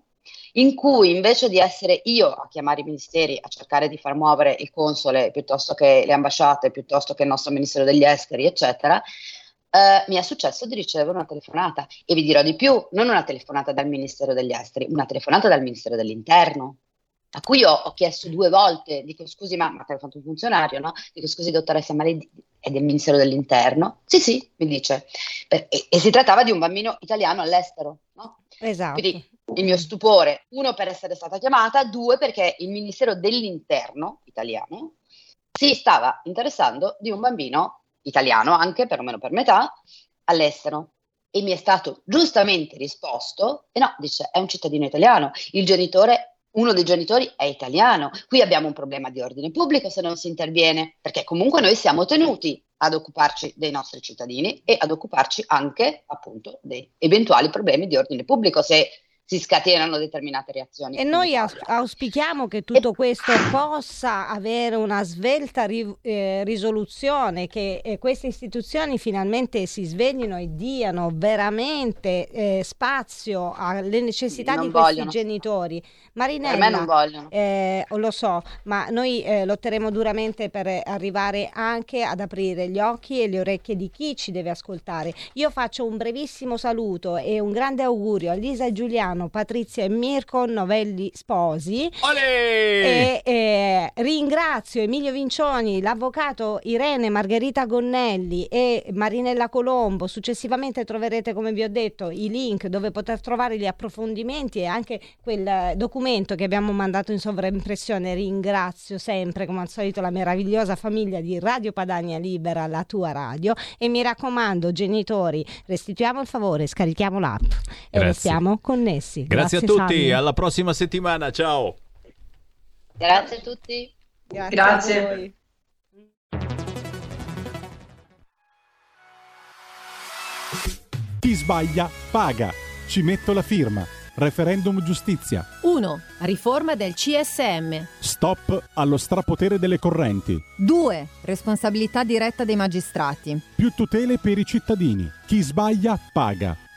in cui invece di essere io a chiamare i ministeri, a cercare di far muovere il console piuttosto che le ambasciate, piuttosto che il nostro ministero degli esteri, eccetera, mi è successo di ricevere una telefonata. E vi dirò di più, non una telefonata dal ministero degli esteri, una telefonata dal ministero dell'interno, a cui ho chiesto 2 volte, dico scusi ma ha telefonato un funzionario, no? Dico scusi dottoressa, ma lei è del ministero dell'interno? Sì sì, mi dice, e si trattava di un bambino italiano all'estero, no? Esatto. Quindi il mio stupore, 1 per essere stata chiamata, 2 perché il ministero dell'interno italiano si stava interessando di un bambino italiano, anche perlomeno per metà, all'estero. E mi è stato giustamente risposto, e no, dice, è un cittadino italiano, il genitore, uno dei genitori è italiano, qui abbiamo un problema di ordine pubblico se non si interviene, perché comunque noi siamo tenuti ad occuparci dei nostri cittadini e ad occuparci anche appunto dei eventuali problemi di ordine pubblico se si scatenano determinate reazioni. E noi auspichiamo che tutto questo possa avere una svelta risoluzione, che queste istituzioni finalmente si sveglino e diano veramente spazio alle necessità non di questi vogliono. Genitori. Marinella, per me non vogliono. Lo so, ma noi lotteremo duramente per arrivare anche ad aprire gli occhi e le orecchie di chi ci deve ascoltare. Io faccio un brevissimo saluto e un grande augurio a Lisa e Giuliano, Patrizia e Mirko Novelli sposi. Olè! E ringrazio Emilio Vincioni, l'avvocato Irene Margherita Gonnelli e Marinella Colombo. Successivamente troverete, come vi ho detto, i link dove poter trovare gli approfondimenti e anche quel documento che abbiamo mandato in sovraimpressione. Ringrazio sempre, come al solito, la meravigliosa famiglia di Radio Padania Libera, la tua radio, e mi raccomando genitori, restituiamo il favore, scarichiamo l'app e restiamo connessi. Sì, grazie a tutti, Sammy. Alla prossima settimana, ciao. Grazie a tutti. Grazie. A voi. Chi sbaglia paga. Ci metto la firma. Referendum giustizia. 1. Riforma del CSM. Stop allo strapotere delle correnti. 2. Responsabilità diretta dei magistrati. Più tutele per i cittadini. Chi sbaglia paga.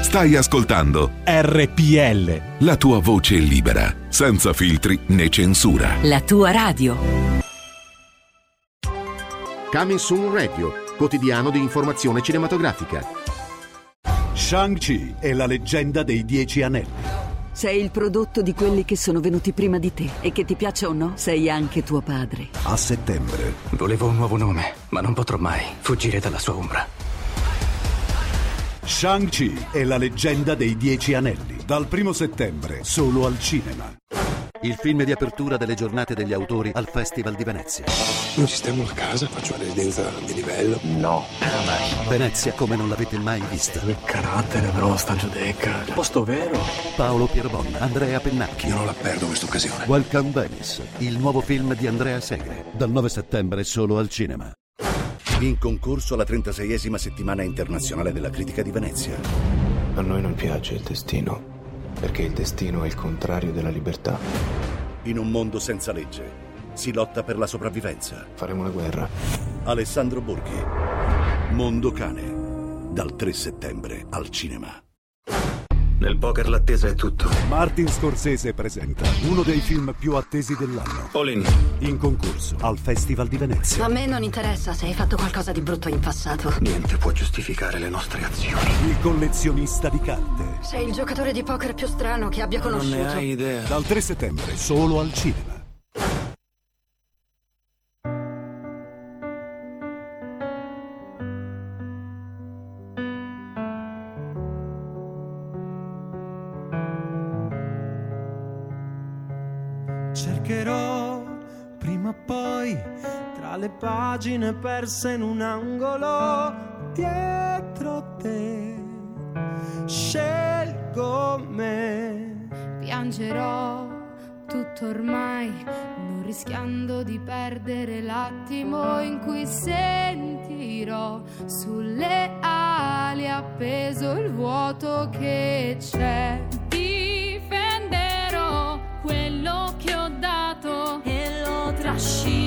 Stai ascoltando RPL, la tua voce libera, senza filtri né censura. La tua radio. Coming Soon Radio, quotidiano di informazione cinematografica. Shang-Chi è la leggenda dei 10 anelli. Sei il prodotto di quelli che sono venuti prima di te, e che ti piaccia o no, sei anche tuo padre. A settembre. Volevo un nuovo nome, ma non potrò mai fuggire dalla sua ombra. Shang-Chi è la leggenda dei 10 anelli. Dal 1° settembre, solo al cinema. Il film di apertura delle giornate degli autori al Festival di Venezia. Non ci stiamo a casa, faccio una residenza di livello. No. Venezia come non l'avete mai vista. Che carattere però, sta giudecca. Posto vero. Paolo Pierbon, Andrea Pennacchi. Io non la perdo questa occasione. Welcome Venice, il nuovo film di Andrea Segre. Dal 9 settembre solo al cinema. In concorso alla 36esima settimana internazionale della critica di Venezia. A noi non piace il destino, perché il destino è il contrario della libertà. In un mondo senza legge si lotta per la sopravvivenza. Faremo la guerra. Alessandro Borghi, Mondo Cane, dal 3 settembre al cinema. Nel poker l'attesa è tutto. Martin Scorsese presenta uno dei film più attesi dell'anno. All In. In concorso al Festival di Venezia. A me non interessa se hai fatto qualcosa di brutto in passato. Niente può giustificare le nostre azioni. Il collezionista di carte. Sei il giocatore di poker più strano che abbia conosciuto. Non ne hai idea. Dal 3 settembre solo al cinema. Pagine perse in un angolo dietro te, scelgo me. Piangerò tutto ormai, non rischiando di perdere l'attimo in cui sentirò sulle ali appeso il vuoto che c'è. Difenderò quello che ho dato e lo trascino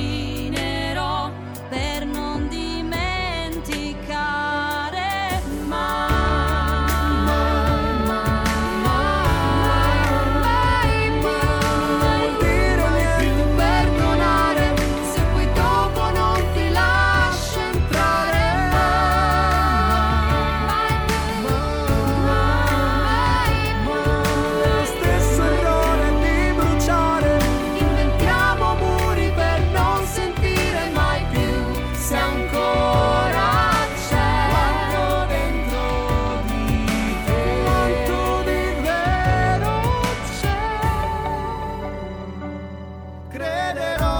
per non dimenticare mai dirmi più, perdonare se poi dopo non ti lascio entrare mai lo stesso errore di bruciare, inventiamo muri per non sentire se ancora c'è quanto dentro di te, quanto di vero c'è. Crederò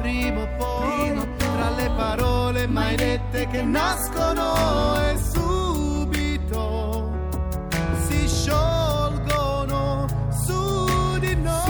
prima o poi tra le parole mai dette che nascono e subito si sciolgono su di noi.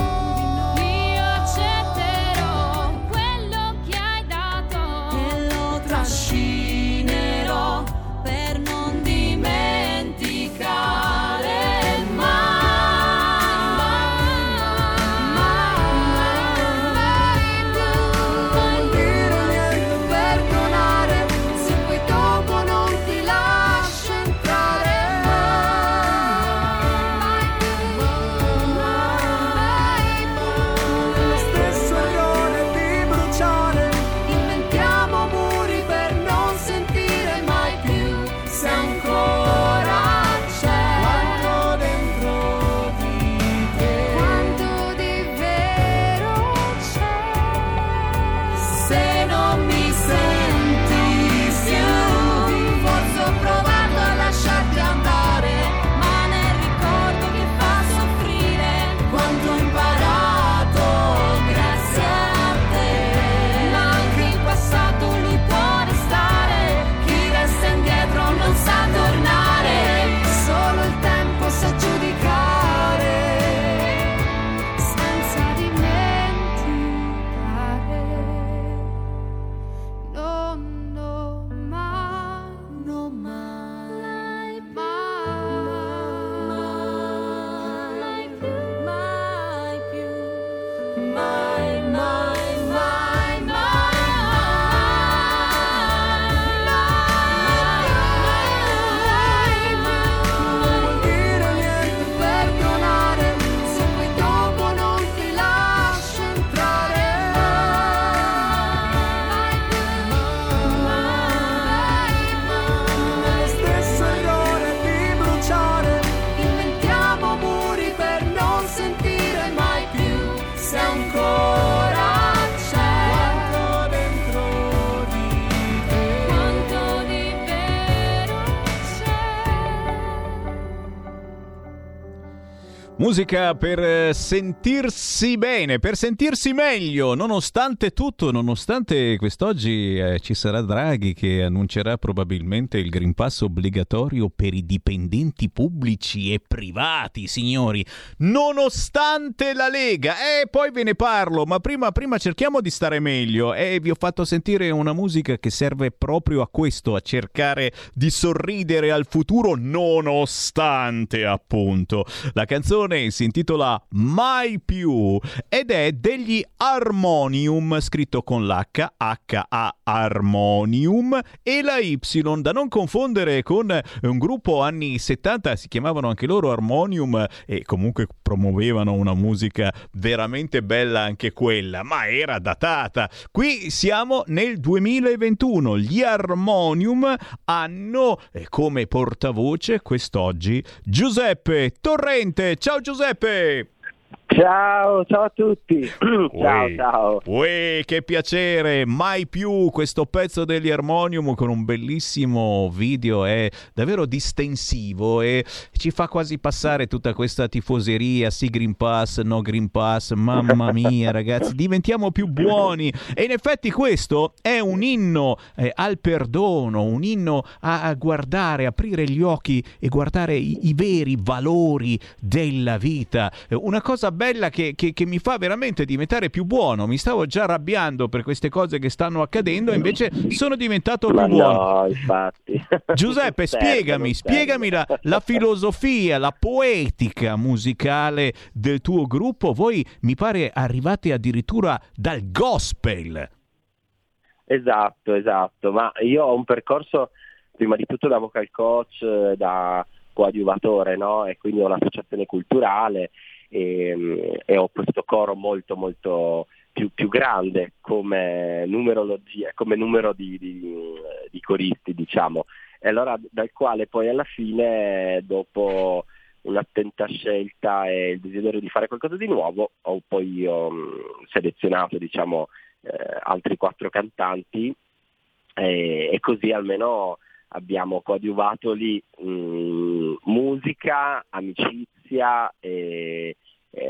Musica per sentirsi bene, per sentirsi meglio, nonostante tutto, nonostante quest'oggi ci sarà Draghi che annuncerà probabilmente il Green Pass obbligatorio per i dipendenti pubblici e privati, signori, nonostante la Lega. Poi ve ne parlo, ma prima cerchiamo di stare meglio e vi ho fatto sentire una musica che serve proprio a questo, a cercare di sorridere al futuro, nonostante appunto la canzone canzone si intitola Mai Più ed è degli Armonium, scritto con l'H, H-A Armonium, e la Y da non confondere con un gruppo anni 70, si chiamavano anche loro Armonium e comunque promuovevano una musica veramente bella anche quella, ma era datata. Qui siamo nel 2021, gli Armonium hanno come portavoce quest'oggi Giuseppe Torrente. Ciao Giuseppe! Ciao a tutti. Ciao. Uè, che piacere. Mai Più, questo pezzo degli Armonium con un bellissimo video, è davvero distensivo e ci fa quasi passare tutta questa tifoseria, sì Green Pass, no Green Pass, mamma mia ragazzi, diventiamo più buoni. E in effetti questo è un inno al perdono, un inno a guardare, aprire gli occhi e guardare i veri valori della vita. Una cosa bella che mi fa veramente diventare più buono. Mi stavo già arrabbiando per queste cose che stanno accadendo, invece sono diventato più buono. No, infatti. Giuseppe, spiegami la filosofia, la poetica musicale del tuo gruppo. Voi mi pare arrivate addirittura dal gospel. Esatto, ma io ho un percorso prima di tutto da vocal coach, da coadiuvatore, no? E quindi ho un'associazione culturale e ho questo coro molto molto più grande come numerologia, come numero di coristi, diciamo, e allora dal quale poi alla fine, dopo un'attenta scelta e il desiderio di fare qualcosa di nuovo, ho poi io selezionato, diciamo, altri 4 cantanti e così almeno abbiamo coadiuvato lì musica, amicizia e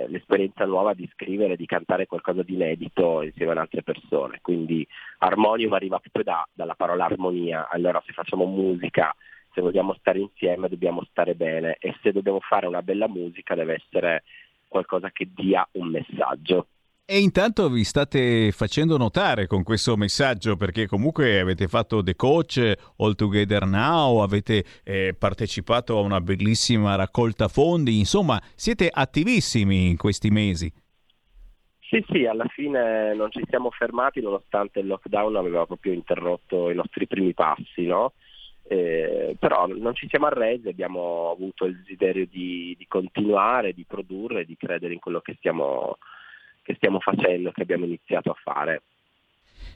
l'esperienza nuova di scrivere, di cantare qualcosa di inedito insieme ad altre persone. Quindi Armonium arriva proprio dalla parola armonia. Allora, se facciamo musica, se vogliamo stare insieme dobbiamo stare bene, e se dobbiamo fare una bella musica deve essere qualcosa che dia un messaggio. E intanto vi state facendo notare con questo messaggio, perché comunque avete fatto The Coach, All Together Now, avete partecipato a una bellissima raccolta fondi, insomma siete attivissimi in questi mesi. Sì, alla fine non ci siamo fermati, nonostante il lockdown aveva proprio interrotto i nostri primi passi, no? Però non ci siamo arresi, abbiamo avuto il desiderio di continuare, di produrre, di credere in quello che stiamo facendo, che abbiamo iniziato a fare.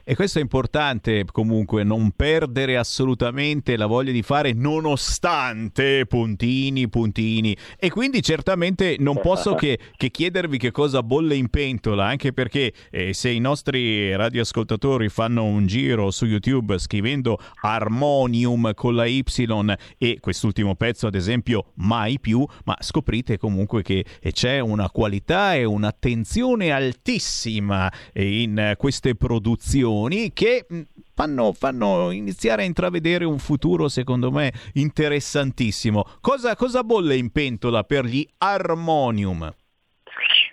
E questo è importante, comunque non perdere assolutamente la voglia di fare, nonostante puntini. E quindi certamente non posso che chiedervi che cosa bolle in pentola, anche perché se i nostri radioascoltatori fanno un giro su YouTube scrivendo Armonium con la Y e quest'ultimo pezzo ad esempio Mai Più, ma scoprite comunque che c'è una qualità e un'attenzione altissima in queste produzioni che fanno iniziare a intravedere un futuro, secondo me, interessantissimo. Cosa bolle in pentola per gli Armonium?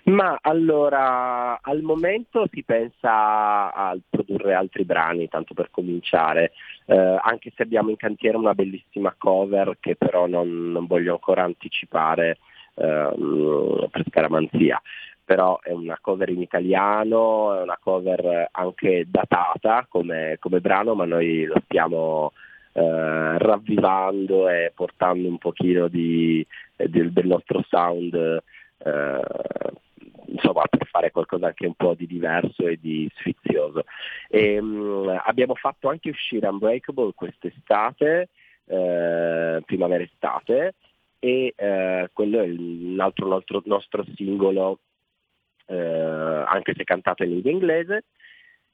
Ma allora, al momento si pensa a produrre altri brani, tanto per cominciare, anche se abbiamo in cantiere una bellissima cover che però non voglio ancora anticipare per scaramanzia. Però è una cover in italiano, è una cover anche datata come brano, ma noi lo stiamo ravvivando e portando un pochino del nostro sound, insomma, per fare qualcosa anche un po' di diverso e di sfizioso. E, abbiamo fatto anche uscire Unbreakable quest'estate, primavera-estate, e quello è un altro nostro singolo, anche se cantato in lingua inglese,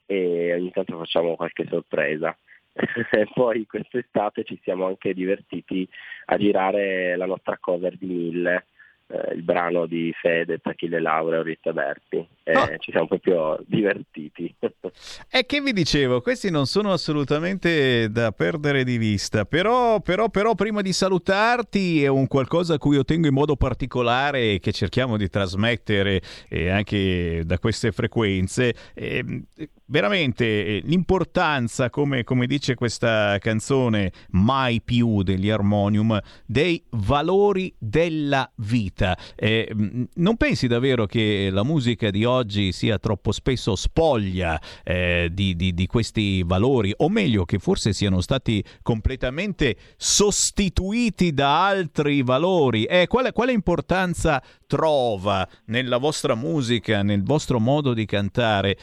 e ogni tanto facciamo qualche sorpresa. Poi quest'estate ci siamo anche divertiti a girare la nostra cover di 1000, il brano di Fede, Achille Laura e Rita Berti. Ci siamo proprio divertiti. E che vi dicevo, questi non sono assolutamente da perdere di vista, però prima di salutarti è un qualcosa a cui io tengo in modo particolare e che cerchiamo di trasmettere anche da queste frequenze. veramente l'importanza, come dice questa canzone, mai più, degli Armonium, dei valori della vita. Non pensi davvero che la musica di oggi sia troppo spesso spoglia di questi valori, o meglio che forse siano stati completamente sostituiti da altri valori? Quale importanza trova nella vostra musica, nel vostro modo di cantare,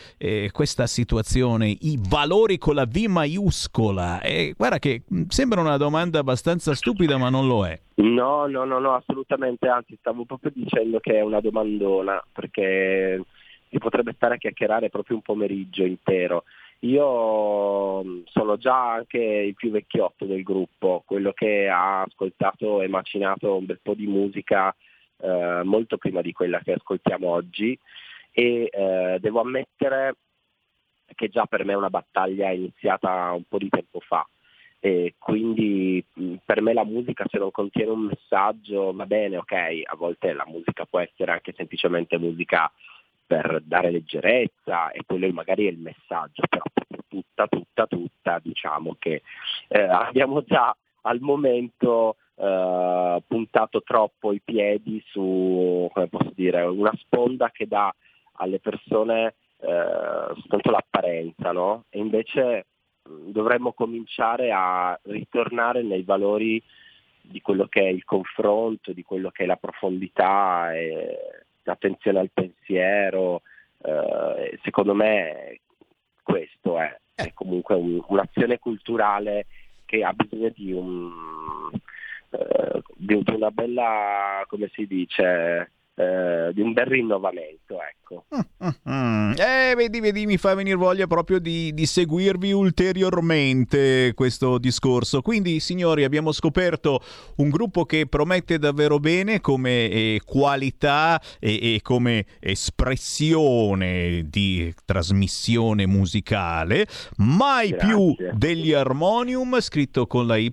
questa situazione, i valori con la V maiuscola? Guarda che sembra una domanda abbastanza stupida, ma non lo è. No, assolutamente, anzi stavo proprio dicendo che è una domandona, perché si potrebbe stare a chiacchierare proprio un pomeriggio intero. Io sono già anche il più vecchiotto del gruppo, quello che ha ascoltato e macinato un bel po' di musica molto prima di quella che ascoltiamo oggi, e devo ammettere che già per me una battaglia è iniziata un po' di tempo fa, e quindi per me la musica, se non contiene un messaggio, va bene, ok, a volte la musica può essere anche semplicemente musica per dare leggerezza, e quello magari è il messaggio, però tutta diciamo che abbiamo già al momento puntato troppo i piedi su, come posso dire, una sponda che dà alle persone soltanto l'apparenza, no? E invece dovremmo cominciare a ritornare nei valori di quello che è il confronto, di quello che è la profondità, e l'attenzione al pensiero. Secondo me questo è comunque un'azione culturale che ha bisogno di una bella, come si dice, di un bel rinnovamento, ecco. Vedi, mi fa venire voglia proprio di seguirvi ulteriormente questo discorso. Quindi, signori, abbiamo scoperto un gruppo che promette davvero bene come qualità e come espressione di trasmissione musicale. Mai più degli Armonium, scritto con la Y,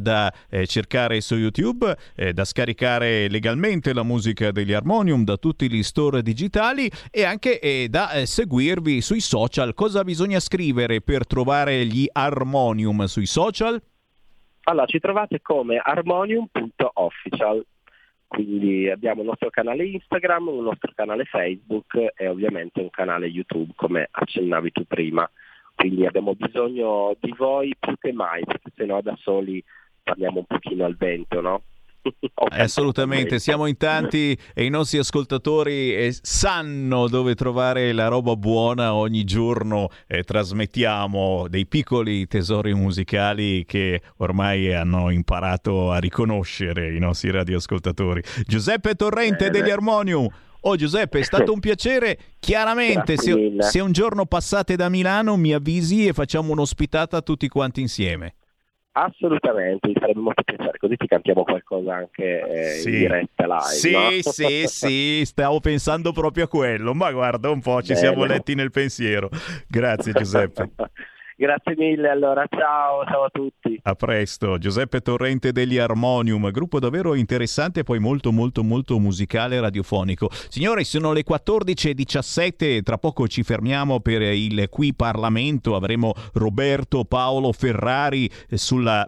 da cercare su YouTube, da scaricare legalmente la musica degli Armonium da tutti gli store digitali, e anche da seguirvi sui social. Cosa bisogna scrivere per trovare gli Armonium sui social? Allora, ci trovate come armonium.official, quindi abbiamo il nostro canale Instagram, il nostro canale Facebook e ovviamente un canale YouTube, come accennavi tu prima. Quindi abbiamo bisogno di voi più che mai, perché se no da soli parliamo un pochino al vento, no? Assolutamente, siamo in tanti e i nostri ascoltatori sanno dove trovare la roba buona. Ogni giorno trasmettiamo dei piccoli tesori musicali che ormai hanno imparato a riconoscere i nostri radioascoltatori. Giuseppe Torrente degli Armonium. Oh Giuseppe, è stato un piacere. Chiaramente, se un giorno passate da Milano mi avvisi e facciamo un'ospitata tutti quanti insieme. Assolutamente, mi farebbe molto piacere, così ti cantiamo qualcosa anche in diretta live. Sì, no? sì, stavo pensando proprio a quello, ma guarda un po', ci siamo letti nel pensiero. Grazie Giuseppe. Grazie mille, allora ciao a tutti. A presto. Giuseppe Torrente degli Armonium, gruppo davvero interessante e poi molto musicale, radiofonico. Signori, sono le 14:17, tra poco ci fermiamo per il Qui Parlamento, avremo Roberto Paolo Ferrari sulla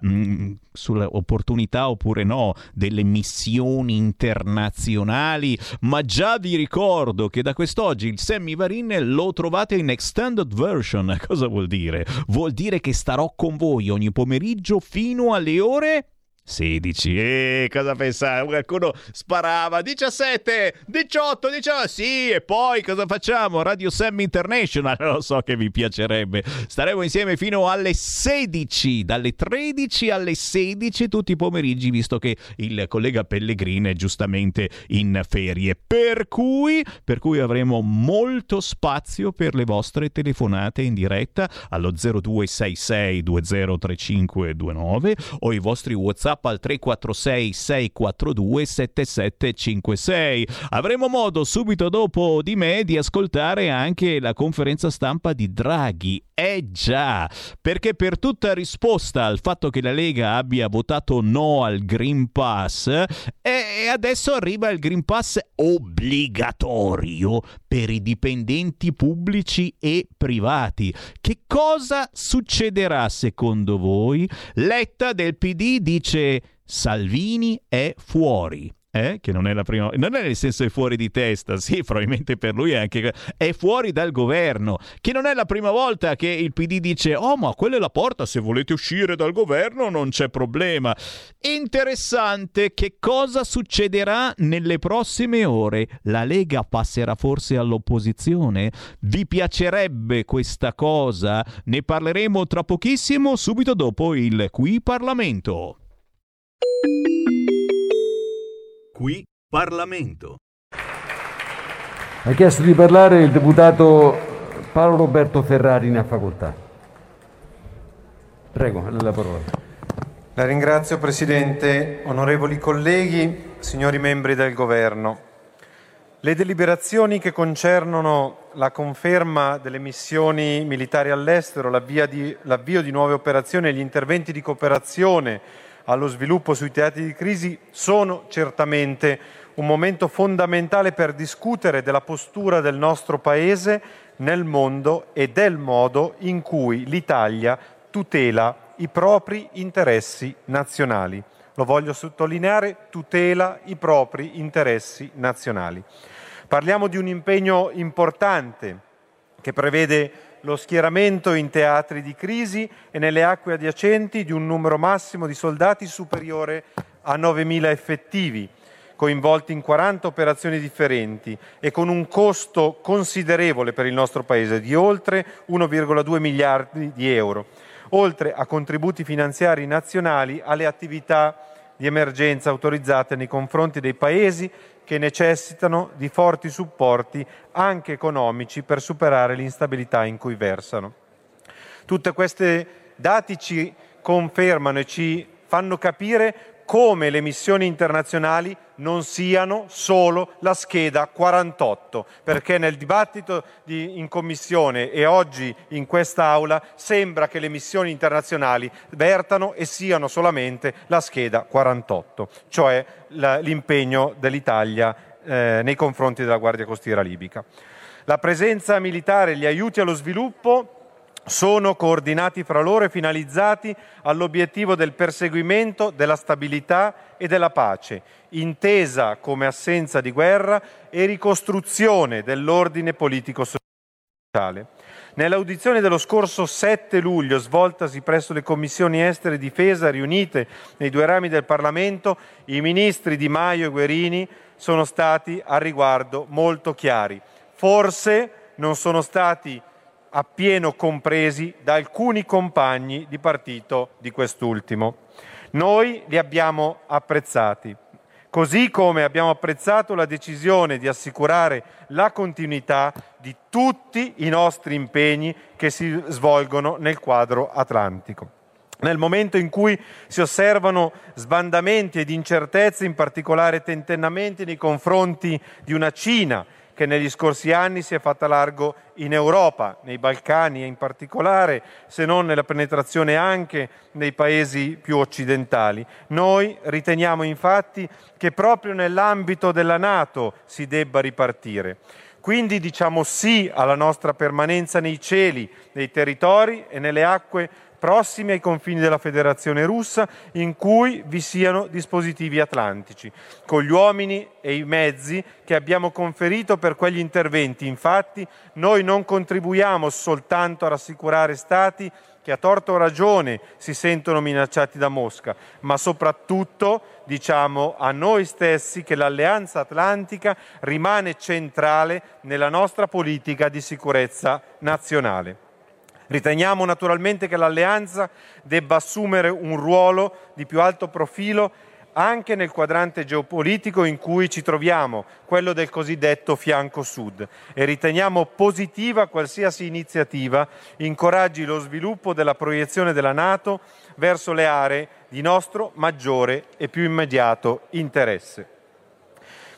opportunità oppure no delle missioni internazionali, ma già vi ricordo che da quest'oggi il Sammy Varin lo trovate in extended version. Cosa vuol dire? Vuol dire che starò con voi ogni pomeriggio fino alle ore 16. Cosa pensavo? Qualcuno sparava 17, 18, 19. Sì, e poi cosa facciamo? Radio Sam International, lo so che vi piacerebbe. Staremo insieme fino alle 16, dalle 13 alle 16 tutti i pomeriggi, visto che il collega Pellegrin è giustamente in ferie, per cui avremo molto spazio per le vostre telefonate in diretta allo 0266 203529 o i vostri WhatsApp WhatsApp al 346 642 7756. Avremo modo subito dopo di me di ascoltare anche la conferenza stampa di Draghi. Già, perché per tutta risposta al fatto che la Lega abbia votato no al Green Pass, e adesso arriva il Green Pass obbligatorio per i dipendenti pubblici e privati. Che cosa succederà secondo voi? Letta del PD dice Salvini è fuori. Che non è la prima, non è nel senso è fuori di testa, sì, probabilmente per lui è fuori dal governo, che non è la prima volta che il PD dice oh ma quella è la porta, se volete uscire dal governo non c'è problema. Interessante, che cosa succederà nelle prossime ore? La Lega passerà forse all'opposizione? Vi piacerebbe questa cosa? Ne parleremo tra pochissimo, subito dopo il Qui Parlamento. Qui Parlamento. Ha chiesto di parlare il deputato Paolo Roberto Ferrari, ne ha facoltà. Prego, la parola. La ringrazio Presidente, onorevoli colleghi, signori membri del Governo. Le deliberazioni che concernono la conferma delle missioni militari all'estero, l'avvio di nuove operazioni e gli interventi di cooperazione allo sviluppo sui teatri di crisi sono certamente un momento fondamentale per discutere della postura del nostro Paese nel mondo e del modo in cui l'Italia tutela i propri interessi nazionali. Lo voglio sottolineare, tutela i propri interessi nazionali. Parliamo di un impegno importante che prevede lo schieramento in teatri di crisi e nelle acque adiacenti di un numero massimo di soldati superiore a 9.000 effettivi, coinvolti in 40 operazioni differenti e con un costo considerevole per il nostro Paese di oltre 1,2 miliardi di euro, oltre a contributi finanziari nazionali alle attività di emergenza autorizzate nei confronti dei Paesi che necessitano di forti supporti anche economici per superare l'instabilità in cui versano. Tutte queste dati ci confermano e ci fanno capire come le missioni internazionali non siano solo la scheda 48, perché nel dibattito in Commissione e oggi in quest'Aula sembra che le missioni internazionali vertano e siano solamente la scheda 48, cioè l'impegno dell'Italia nei confronti della Guardia Costiera libica. La presenza militare e gli aiuti allo sviluppo sono coordinati fra loro e finalizzati all'obiettivo del perseguimento della stabilità e della pace, intesa come assenza di guerra e ricostruzione dell'ordine politico-sociale. Nell'audizione dello scorso 7 luglio, svoltasi presso le Commissioni Estere e Difesa riunite nei due rami del Parlamento, i ministri Di Maio e Guerini sono stati al riguardo molto chiari. Forse non sono stati appieno compresi da alcuni compagni di partito di quest'ultimo. Noi li abbiamo apprezzati, così come abbiamo apprezzato la decisione di assicurare la continuità di tutti i nostri impegni che si svolgono nel quadro atlantico. Nel momento in cui si osservano sbandamenti ed incertezze, in particolare tentennamenti nei confronti di una Cina che negli scorsi anni si è fatta largo in Europa, nei Balcani e in particolare, se non nella penetrazione anche nei paesi più occidentali. Noi riteniamo infatti che proprio nell'ambito della NATO si debba ripartire. Quindi diciamo sì alla nostra permanenza nei cieli, nei territori e nelle acque prossimi ai confini della Federazione Russa, in cui vi siano dispositivi atlantici. Con gli uomini e i mezzi che abbiamo conferito per quegli interventi, infatti, noi non contribuiamo soltanto a rassicurare stati che a torto o ragione si sentono minacciati da Mosca, ma soprattutto diciamo a noi stessi che l'Alleanza Atlantica rimane centrale nella nostra politica di sicurezza nazionale. Riteniamo naturalmente che l'alleanza debba assumere un ruolo di più alto profilo anche nel quadrante geopolitico in cui ci troviamo, quello del cosiddetto fianco sud, e riteniamo positiva qualsiasi iniziativa incoraggi lo sviluppo della proiezione della NATO verso le aree di nostro maggiore e più immediato interesse.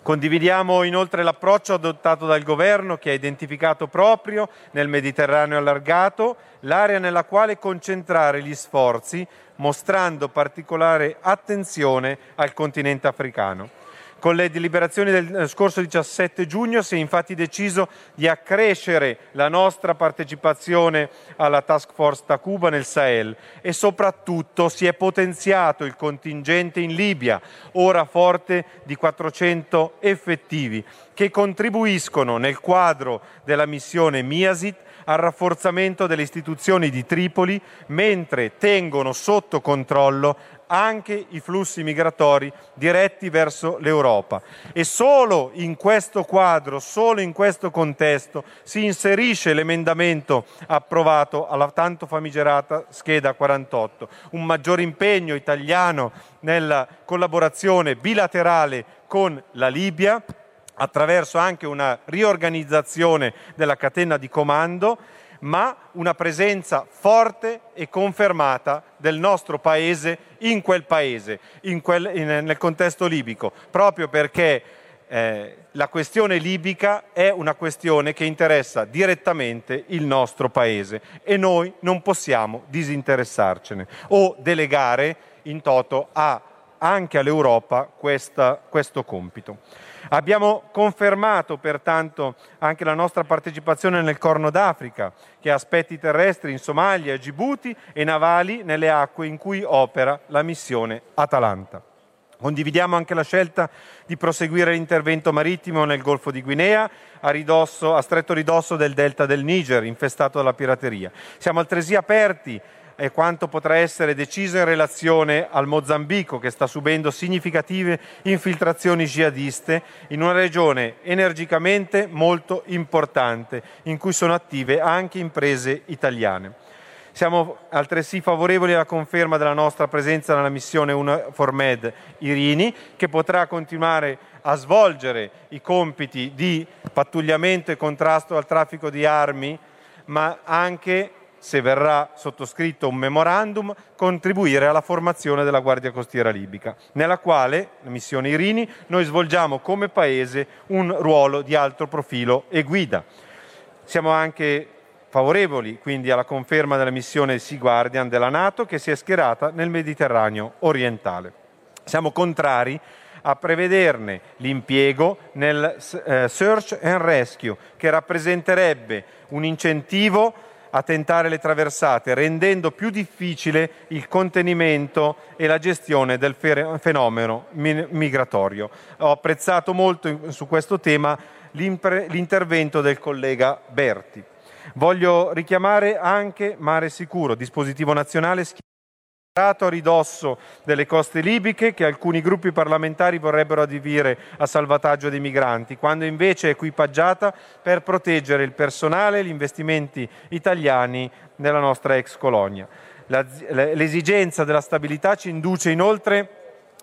Condividiamo inoltre l'approccio adottato dal Governo, che ha identificato proprio nel Mediterraneo allargato l'area nella quale concentrare gli sforzi, mostrando particolare attenzione al continente africano. Con le deliberazioni del scorso 17 giugno si è infatti deciso di accrescere la nostra partecipazione alla Task Force Takuba nel Sahel e soprattutto si è potenziato il contingente in Libia, ora forte di 400 effettivi, che contribuiscono nel quadro della missione MIASIT al rafforzamento delle istituzioni di Tripoli, mentre tengono sotto controllo anche i flussi migratori diretti verso l'Europa. E solo in questo quadro, solo in questo contesto, si inserisce l'emendamento approvato alla tanto famigerata scheda 48, un maggior impegno italiano nella collaborazione bilaterale con la Libia, attraverso anche una riorganizzazione della catena di comando, ma una presenza forte e confermata del nostro Paese, nel contesto libico, proprio perché la questione libica è una questione che interessa direttamente il nostro Paese e noi non possiamo disinteressarcene o delegare in toto anche all'Europa questo compito. Abbiamo confermato pertanto anche la nostra partecipazione nel Corno d'Africa, che ha aspetti terrestri in Somalia e Gibuti e navali nelle acque in cui opera la missione Atalanta. Condividiamo anche la scelta di proseguire l'intervento marittimo nel Golfo di Guinea, a stretto ridosso del delta del Niger, infestato dalla pirateria. Siamo altresì aperti e quanto potrà essere deciso in relazione al Mozambico, che sta subendo significative infiltrazioni jihadiste in una regione energicamente molto importante, in cui sono attive anche imprese italiane. Siamo altresì favorevoli alla conferma della nostra presenza nella missione UNAFOR Med Irini, che potrà continuare a svolgere i compiti di pattugliamento e contrasto al traffico di armi, ma anche, se verrà sottoscritto un memorandum, contribuire alla formazione della Guardia Costiera Libica, nella quale, la missione Irini, noi svolgiamo come Paese un ruolo di alto profilo e guida. Siamo anche favorevoli quindi alla conferma della missione Sea Guardian della NATO, che si è schierata nel Mediterraneo orientale. Siamo contrari a prevederne l'impiego nel Search and Rescue, che rappresenterebbe un incentivo a tentare le traversate, rendendo più difficile il contenimento e la gestione del fenomeno migratorio. Ho apprezzato molto su questo tema l'intervento del collega Berti. Voglio richiamare anche Mare Sicuro, dispositivo nazionale a ridosso delle coste libiche, che alcuni gruppi parlamentari vorrebbero adibire a salvataggio dei migranti, quando invece è equipaggiata per proteggere il personale e gli investimenti italiani nella nostra ex colonia. L'esigenza della stabilità ci induce inoltre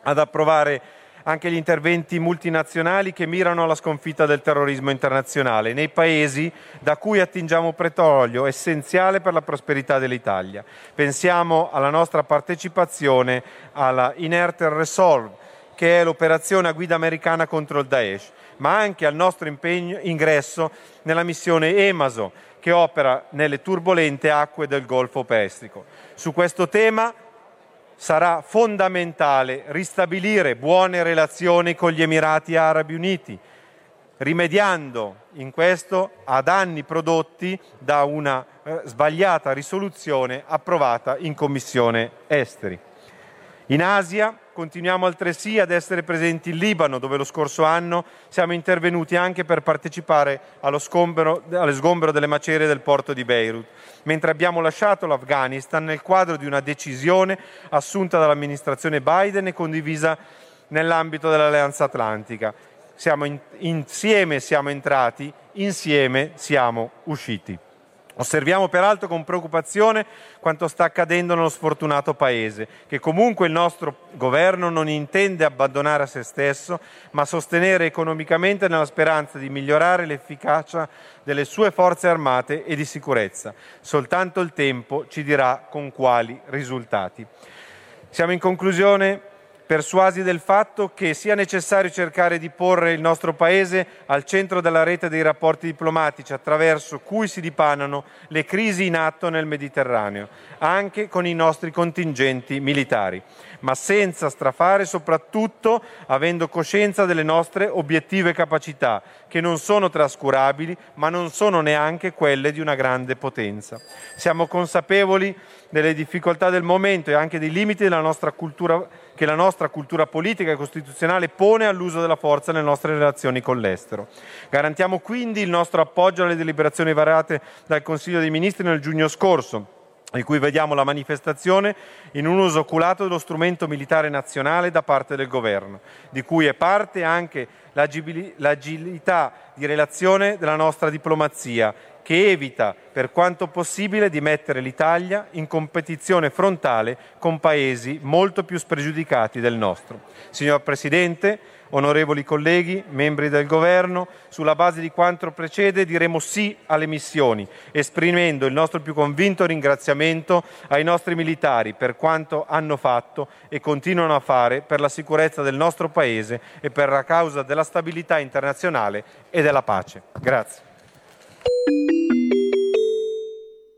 ad approvare anche gli interventi multinazionali che mirano alla sconfitta del terrorismo internazionale nei paesi da cui attingiamo petrolio, essenziale per la prosperità dell'Italia. Pensiamo alla nostra partecipazione alla Inerter Resolve, che è l'operazione a guida americana contro il Daesh, ma anche al nostro ingresso nella missione EMASO, che opera nelle turbolente acque del Golfo Persico. Su questo tema sarà fondamentale ristabilire buone relazioni con gli Emirati Arabi Uniti, rimediando in questo a danni prodotti da una sbagliata risoluzione approvata in Commissione Esteri. In Asia continuiamo altresì ad essere presenti in Libano, dove lo scorso anno siamo intervenuti anche per partecipare allo sgombero delle macerie del porto di Beirut, mentre abbiamo lasciato l'Afghanistan nel quadro di una decisione assunta dall'amministrazione Biden e condivisa nell'ambito dell'Alleanza Atlantica. Insieme siamo entrati, insieme siamo usciti. Osserviamo peraltro con preoccupazione quanto sta accadendo nello sfortunato Paese, che comunque il nostro Governo non intende abbandonare a se stesso, ma sostenere economicamente nella speranza di migliorare l'efficacia delle sue forze armate e di sicurezza. Soltanto il tempo ci dirà con quali risultati. Siamo in conclusione persuasi del fatto che sia necessario cercare di porre il nostro Paese al centro della rete dei rapporti diplomatici attraverso cui si dipanano le crisi in atto nel Mediterraneo, anche con i nostri contingenti militari, ma senza strafare, soprattutto avendo coscienza delle nostre obiettive capacità, che non sono trascurabili, ma non sono neanche quelle di una grande potenza. Siamo consapevoli delle difficoltà del momento e anche dei limiti della nostra cultura che la nostra cultura politica e costituzionale pone all'uso della forza nelle nostre relazioni con l'estero. Garantiamo quindi il nostro appoggio alle deliberazioni varate dal Consiglio dei Ministri nel giugno scorso, di cui vediamo la manifestazione in un uso oculato dello strumento militare nazionale da parte del Governo, di cui è parte anche l'agilità di relazione della nostra diplomazia, che evita per quanto possibile di mettere l'Italia in competizione frontale con paesi molto più spregiudicati del nostro. Signor Presidente, onorevoli colleghi, membri del Governo, sulla base di quanto precede diremo sì alle missioni, esprimendo il nostro più convinto ringraziamento ai nostri militari per quanto hanno fatto e continuano a fare per la sicurezza del nostro Paese e per la causa della stabilità internazionale e della pace. Grazie.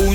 Un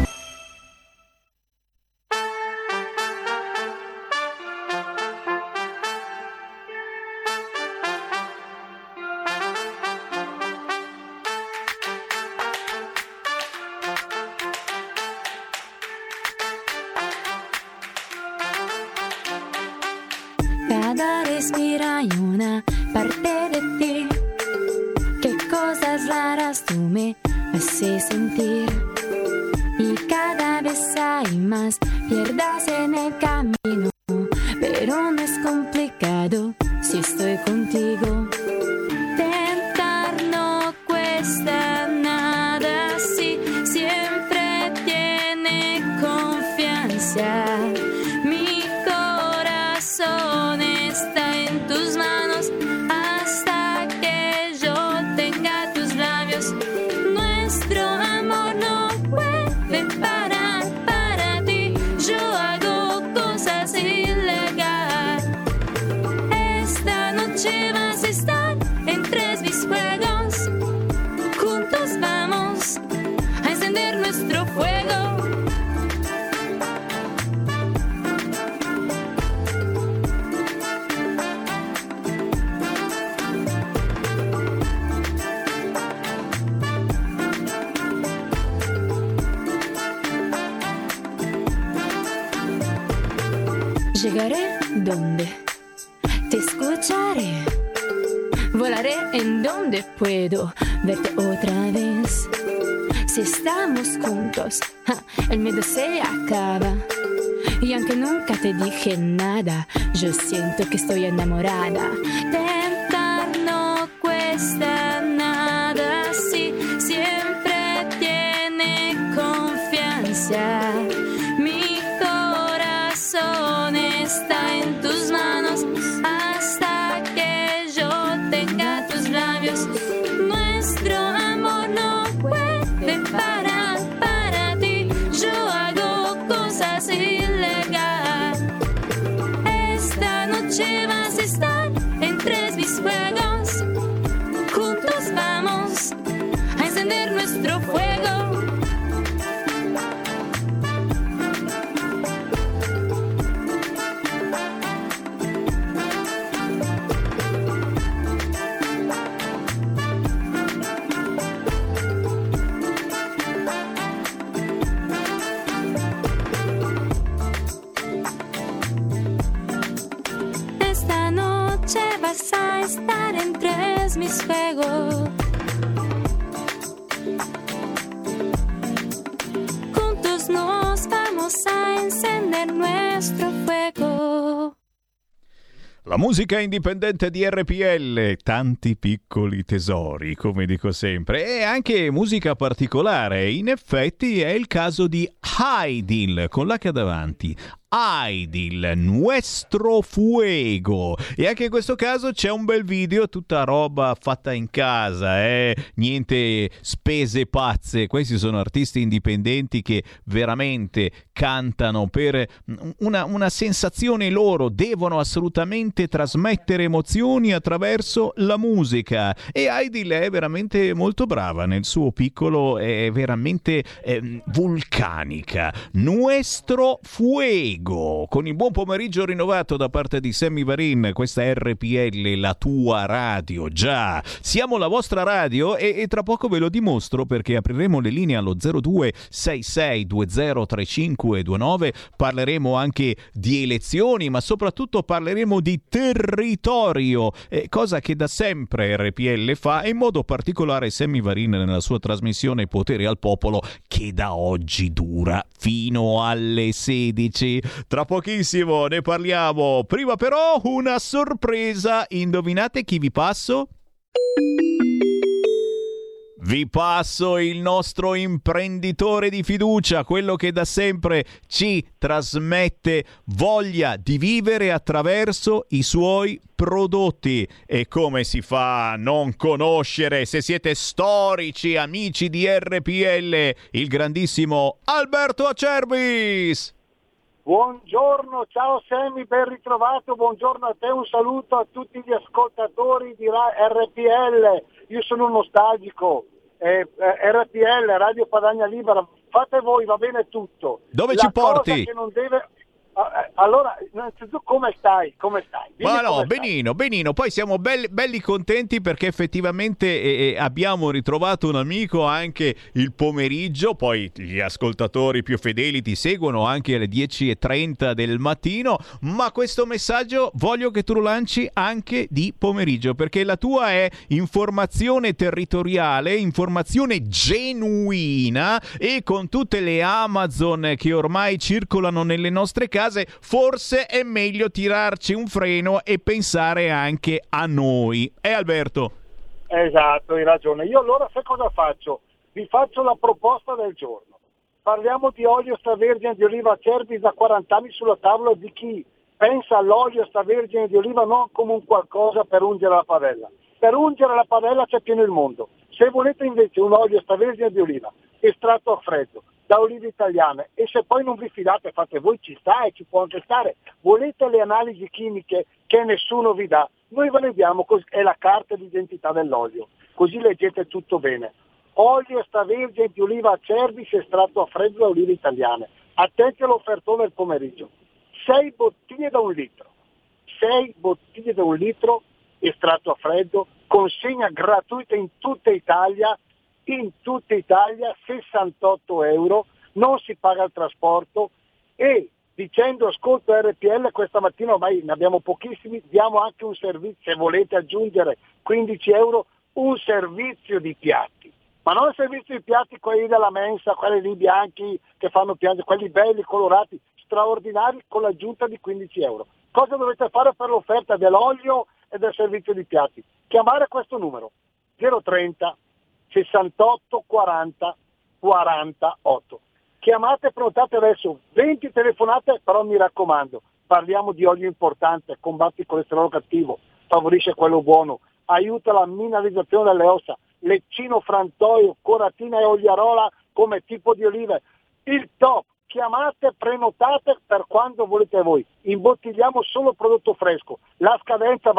Cada respira hay una parte de ti. Qué cosas raras tú me haces sentir. Y cada vez hay más pierdas en el camino. Pero no es complicado si estoy contigo. Tentar no cuesta nada si siempre tiene confianza. Mi corazón está en tus manos hasta que yo tenga tus labios. Nuestro amor no puede parar. Para ti yo hago cosas ilegales. Esta noche vas a estar entre mis juegos. Juntos vamos a encender nuestro fuego. Llegaré donde te escucharé, volaré en donde puedo verte otra vez. Si estamos juntos, el miedo se acaba. Y aunque nunca te dije nada, yo siento que estoy enamorada. Tentar no cuesta nada si siempre tiene confianza. Está en tus manos hasta que yo tenga tus labios. Nuestro amor no puede parar. para estar entre mis juegos. Juntos nos vamos a encender nuestro fuego. La musica indipendente di RPL, tanti piccoli tesori, come dico sempre, e anche musica particolare. In effetti è il caso di Heidil, con l'H davanti. Heidil, Nuestro Fuego. E anche in questo caso c'è un bel video, tutta roba fatta in casa, niente spese pazze. Questi sono artisti indipendenti che veramente cantano per una sensazione loro, devono assolutamente trasmettere emozioni attraverso la musica, e Heidil è veramente molto brava nel suo piccolo, è veramente vulcanica. Nuestro Fuego, con il buon pomeriggio rinnovato da parte di Sammy Varin. Questa è RPL, la tua radio. Già, siamo la vostra radio e tra poco ve lo dimostro, perché apriremo le linee allo 0266203529. Parleremo anche di elezioni, ma soprattutto parleremo di territorio, cosa che da sempre RPL fa, e in modo particolare Sammy Varin nella sua trasmissione Potere al Popolo, che da oggi dura fino alle 16. Tra pochissimo ne parliamo. Prima però una sorpresa. Indovinate chi vi passo? Vi passo il nostro imprenditore di fiducia, quello che da sempre ci trasmette voglia di vivere attraverso i suoi prodotti. E come si fa a non conoscere, se siete storici amici di RPL, il grandissimo Alberto Acerbis. Buongiorno, ciao Sammy, ben ritrovato, buongiorno a te, un saluto a tutti gli ascoltatori di RPL, io sono un nostalgico, RPL, Radio Padania Libera, fate voi, va bene tutto. Dove la ci porti? Che non deve... Allora, innanzitutto come stai? Come stai? Dimmi. Ma no, benino, benino. Poi siamo belli contenti perché effettivamente abbiamo ritrovato un amico anche il pomeriggio. Poi gli ascoltatori più fedeli ti seguono anche alle 10:30 del mattino. Ma questo messaggio voglio che tu lo lanci anche di pomeriggio, perché la tua è informazione territoriale, informazione genuina, e con tutte le Amazon che ormai circolano nelle nostre case, forse è meglio tirarci un freno e pensare anche a noi. Alberto? Esatto, hai ragione. Io allora sai cosa faccio? Vi faccio la proposta del giorno. Parliamo di olio extravergine di oliva Acerbis, da 40 anni sulla tavola di chi pensa all'olio extravergine di oliva non come un qualcosa per ungere la padella. Per ungere la padella c'è pieno il mondo. Se volete invece un olio extravergine di oliva estratto a freddo da olive italiane, e se poi non vi fidate fate voi, ci sta e ci può anche stare. Volete le analisi chimiche che nessuno vi dà? Noi ve le diamo, è la carta d'identità dell'olio, così leggete tutto bene. Olio extravergine di oliva Acerbis estratto a freddo da olive italiane. Attenti all'offertone del pomeriggio. 6 bottiglie da un litro estratto a freddo, consegna gratuita in tutta Italia. €68, non si paga il trasporto, e dicendo ascolto RPL questa mattina, ormai ne abbiamo pochissimi, diamo anche un servizio, se volete aggiungere €15, un servizio di piatti, ma non il servizio di piatti quelli della mensa, quelli lì bianchi che fanno piangere, quelli belli, colorati, straordinari, con l'aggiunta di €15. Cosa dovete fare per l'offerta dell'olio e del servizio di piatti? Chiamare questo numero, 030 68 40 48. Chiamate, prenotate adesso, 20 telefonate, però mi raccomando, parliamo di olio importante, combatti il colesterolo cattivo, favorisce quello buono, aiuta la mineralizzazione delle ossa, leccino, frantoio, coratina e oliarola come tipo di olive, il top. Chiamate, prenotate per quando volete voi, imbottigliamo solo prodotto fresco, la scadenza,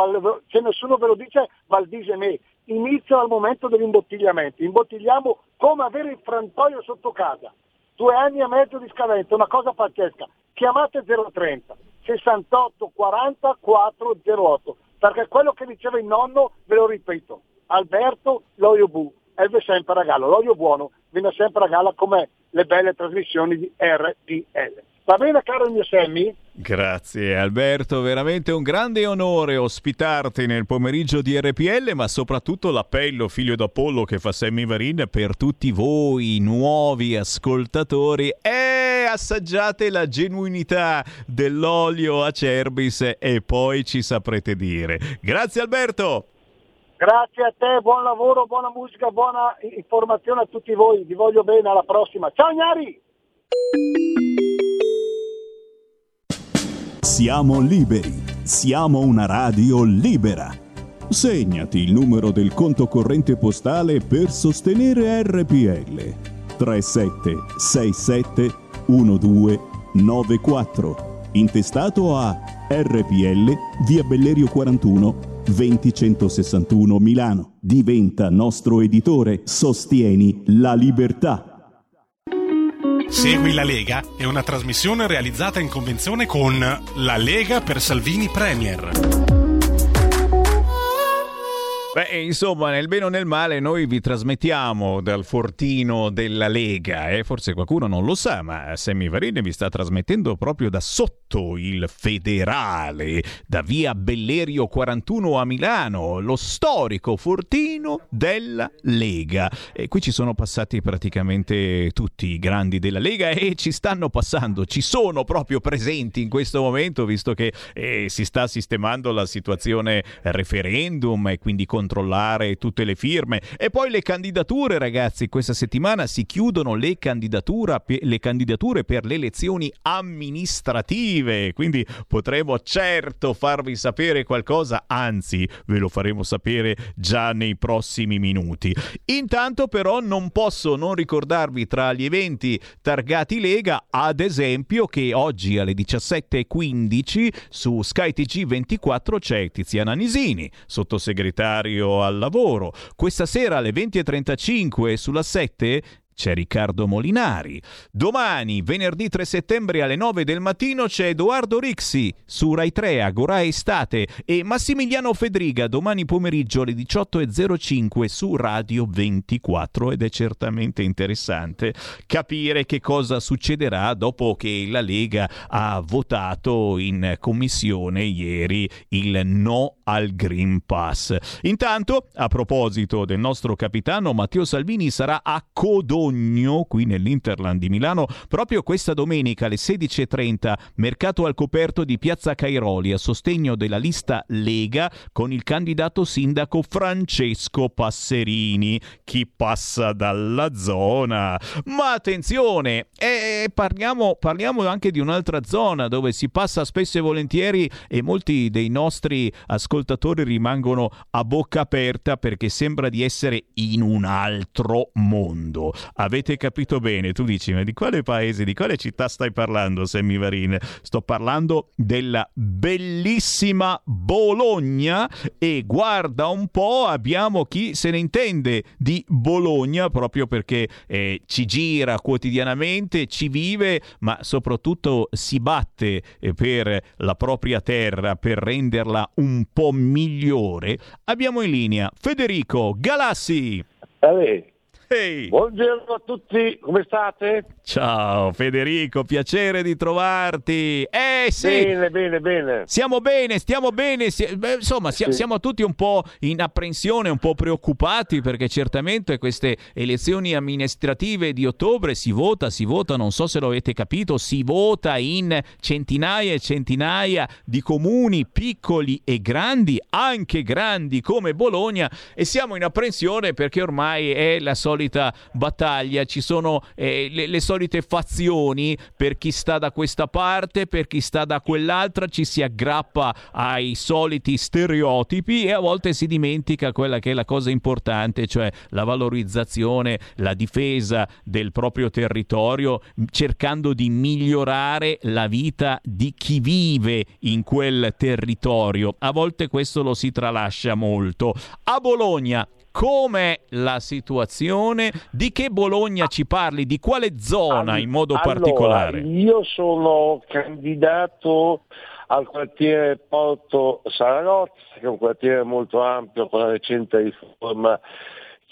se nessuno ve lo dice, Valdise me, inizia al momento dell'imbottigliamento, imbottigliamo come avere il frantoio sotto casa, 2 anni e mezzo di scadenza, una cosa pazzesca. Chiamate 030 68 40 408, perché quello che diceva il nonno, ve lo ripeto, Alberto, l'olio bu, è sempre a galla, l'olio buono viene sempre a galla, com'è le belle trasmissioni di RPL. Va bene, caro mio Sammy? Grazie Alberto, veramente un grande onore ospitarti nel pomeriggio di RPL, ma soprattutto l'appello figlio d'Apollo che fa Sammy Varin per tutti voi nuovi ascoltatori e assaggiate la genuinità dell'olio Acerbis e poi ci saprete dire. Grazie Alberto! Grazie a te, buon lavoro, buona musica, buona informazione a tutti voi, vi voglio bene, alla prossima. Ciao Gnari! Siamo liberi, siamo una radio libera. Segnati il numero del conto corrente postale per sostenere RPL 37671294, intestato a RPL via Bellerio 41 20161 Milano. Diventa nostro editore, sostieni la libertà. Segui la Lega è una trasmissione realizzata in convenzione con La Lega per Salvini Premier. Beh, insomma, nel bene o nel male noi vi trasmettiamo dal fortino della Lega e forse qualcuno non lo sa, ma Sammy Varin vi sta trasmettendo proprio da sotto il Federale, da via Bellerio 41 a Milano, lo storico fortino della Lega. E qui ci sono passati praticamente tutti i grandi della Lega e ci stanno passando, ci sono proprio presenti in questo momento, visto che si sta sistemando la situazione referendum e quindi controllare tutte le firme e poi le candidature. Ragazzi, questa settimana si chiudono le candidature per le elezioni amministrative, quindi potremo certo farvi sapere qualcosa, anzi ve lo faremo sapere già nei prossimi minuti. Intanto però non posso non ricordarvi tra gli eventi targati Lega, ad esempio, che oggi alle 17:15 su Sky TG24 c'è Tiziana Nisini, sottosegretario al lavoro. Questa sera alle 20:35 sulla 7 c'è Riccardo Molinari. Domani, venerdì 3 settembre alle 9 del mattino c'è Edoardo Rixi su Rai 3 Agorà Estate e Massimiliano Fedriga domani pomeriggio alle 18:05 su Radio 24 ed è certamente interessante capire che cosa succederà dopo che la Lega ha votato in commissione ieri il no al Green Pass. Intanto, a proposito del nostro capitano, Matteo Salvini sarà a Codogno, qui nell'Interland di Milano, proprio questa domenica alle 16:30, mercato al coperto di Piazza Cairoli a sostegno della lista Lega con il candidato sindaco Francesco Passerini. Chi passa dalla zona? Ma attenzione, parliamo anche di un'altra zona dove si passa spesso e volentieri e molti dei nostri ascoltatori rimangono a bocca aperta perché sembra di essere in un altro mondo. Avete capito bene? Tu dici, ma di quale paese, di quale città stai parlando, Sammy Varin? Sto parlando della bellissima Bologna e guarda un po', abbiamo chi se ne intende di Bologna proprio perché ci gira quotidianamente, ci vive, ma soprattutto si batte per la propria terra, per renderla un po' migliore. Abbiamo in linea Federico Galassi. Hey. Buongiorno a tutti, come state? Ciao Federico, piacere di trovarti. Sì, bene. Siamo bene, stiamo bene. Siamo tutti un po' in apprensione, un po' preoccupati perché certamente queste elezioni amministrative di ottobre si vota, non so se lo avete capito, si vota in centinaia e centinaia di comuni piccoli e grandi, anche grandi come Bologna, e siamo in apprensione perché ormai è la solita battaglia, ci sono le solite fazioni per chi sta da questa parte, per chi sta da quell'altra, ci si aggrappa ai soliti stereotipi e a volte si dimentica quella che è la cosa importante, cioè la valorizzazione, la difesa del proprio territorio, cercando di migliorare la vita di chi vive in quel territorio. A volte questo lo si tralascia molto. A Bologna com'è la situazione? Di che Bologna ci parli? Di quale zona in modo particolare? Io sono candidato al quartiere Porto Saragozza, che è un quartiere molto ampio con la recente riforma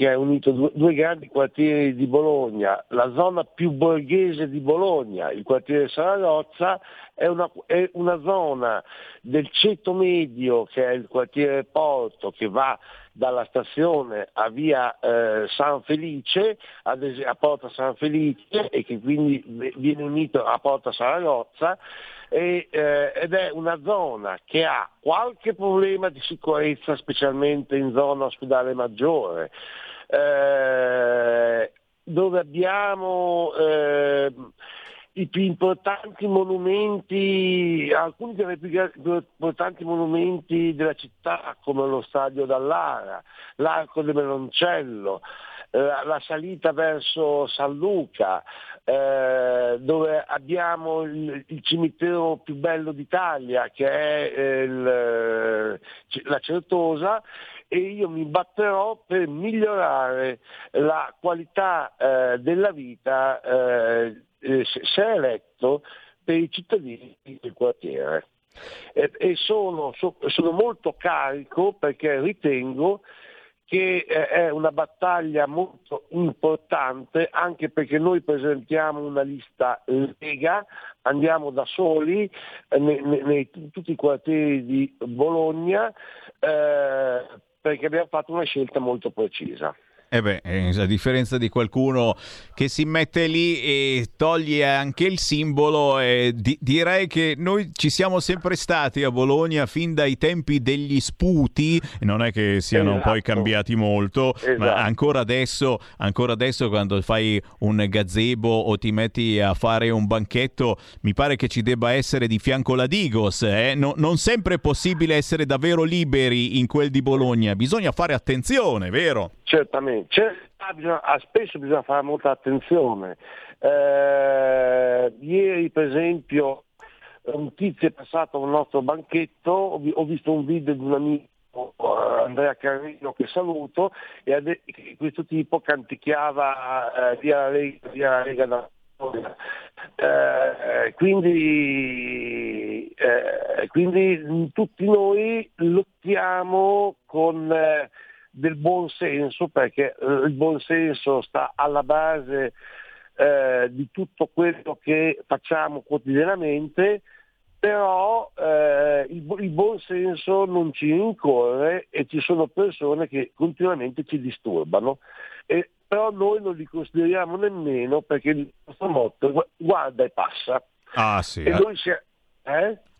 che ha unito due grandi quartieri di Bologna, la zona più borghese di Bologna, il quartiere Saragozza, è una zona del ceto medio che è il quartiere Porto, che va dalla stazione a via San Felice, a Porta San Felice, e che quindi viene unito a Porta Saragozza, ed è una zona che ha qualche problema di sicurezza, specialmente in zona Ospedale Maggiore, dove abbiamo i più importanti monumenti, alcuni dei più importanti monumenti della città, come lo Stadio Dallara, l'Arco del Meloncello, la salita verso San Luca, dove abbiamo il cimitero più bello d'Italia, che è la Certosa, e io mi batterò per migliorare la qualità della vita se eletto per i cittadini del quartiere, e sono molto carico perché ritengo che è una battaglia molto importante, anche perché noi presentiamo una lista Lega, andiamo da soli in tutti i quartieri di Bologna, perché abbiamo fatto una scelta molto precisa. A differenza di qualcuno che si mette lì e toglie anche il simbolo, direi che noi ci siamo sempre stati a Bologna fin dai tempi degli sputi, non è che siano poi cambiati molto, ma ancora adesso quando fai un gazebo o ti metti a fare un banchetto, mi pare che ci debba essere di fianco la Digos, no, non sempre è possibile essere davvero liberi in quel di Bologna, bisogna fare attenzione, vero? Certamente, spesso bisogna fare molta attenzione. Ieri per esempio un tizio è passato a un nostro banchetto, ho visto un video di un amico, Andrea Carrino, che saluto, e questo tipo canticchiava via la Lega da Bologna. Quindi tutti noi lottiamo con del buon senso, perché il buon senso sta alla base di tutto quello che facciamo quotidianamente, però il buon senso non ci rincorre e ci sono persone che continuamente ci disturbano, però noi non li consideriamo nemmeno, perché il nostro motto guarda e passa. Ah, sì, e noi siamo...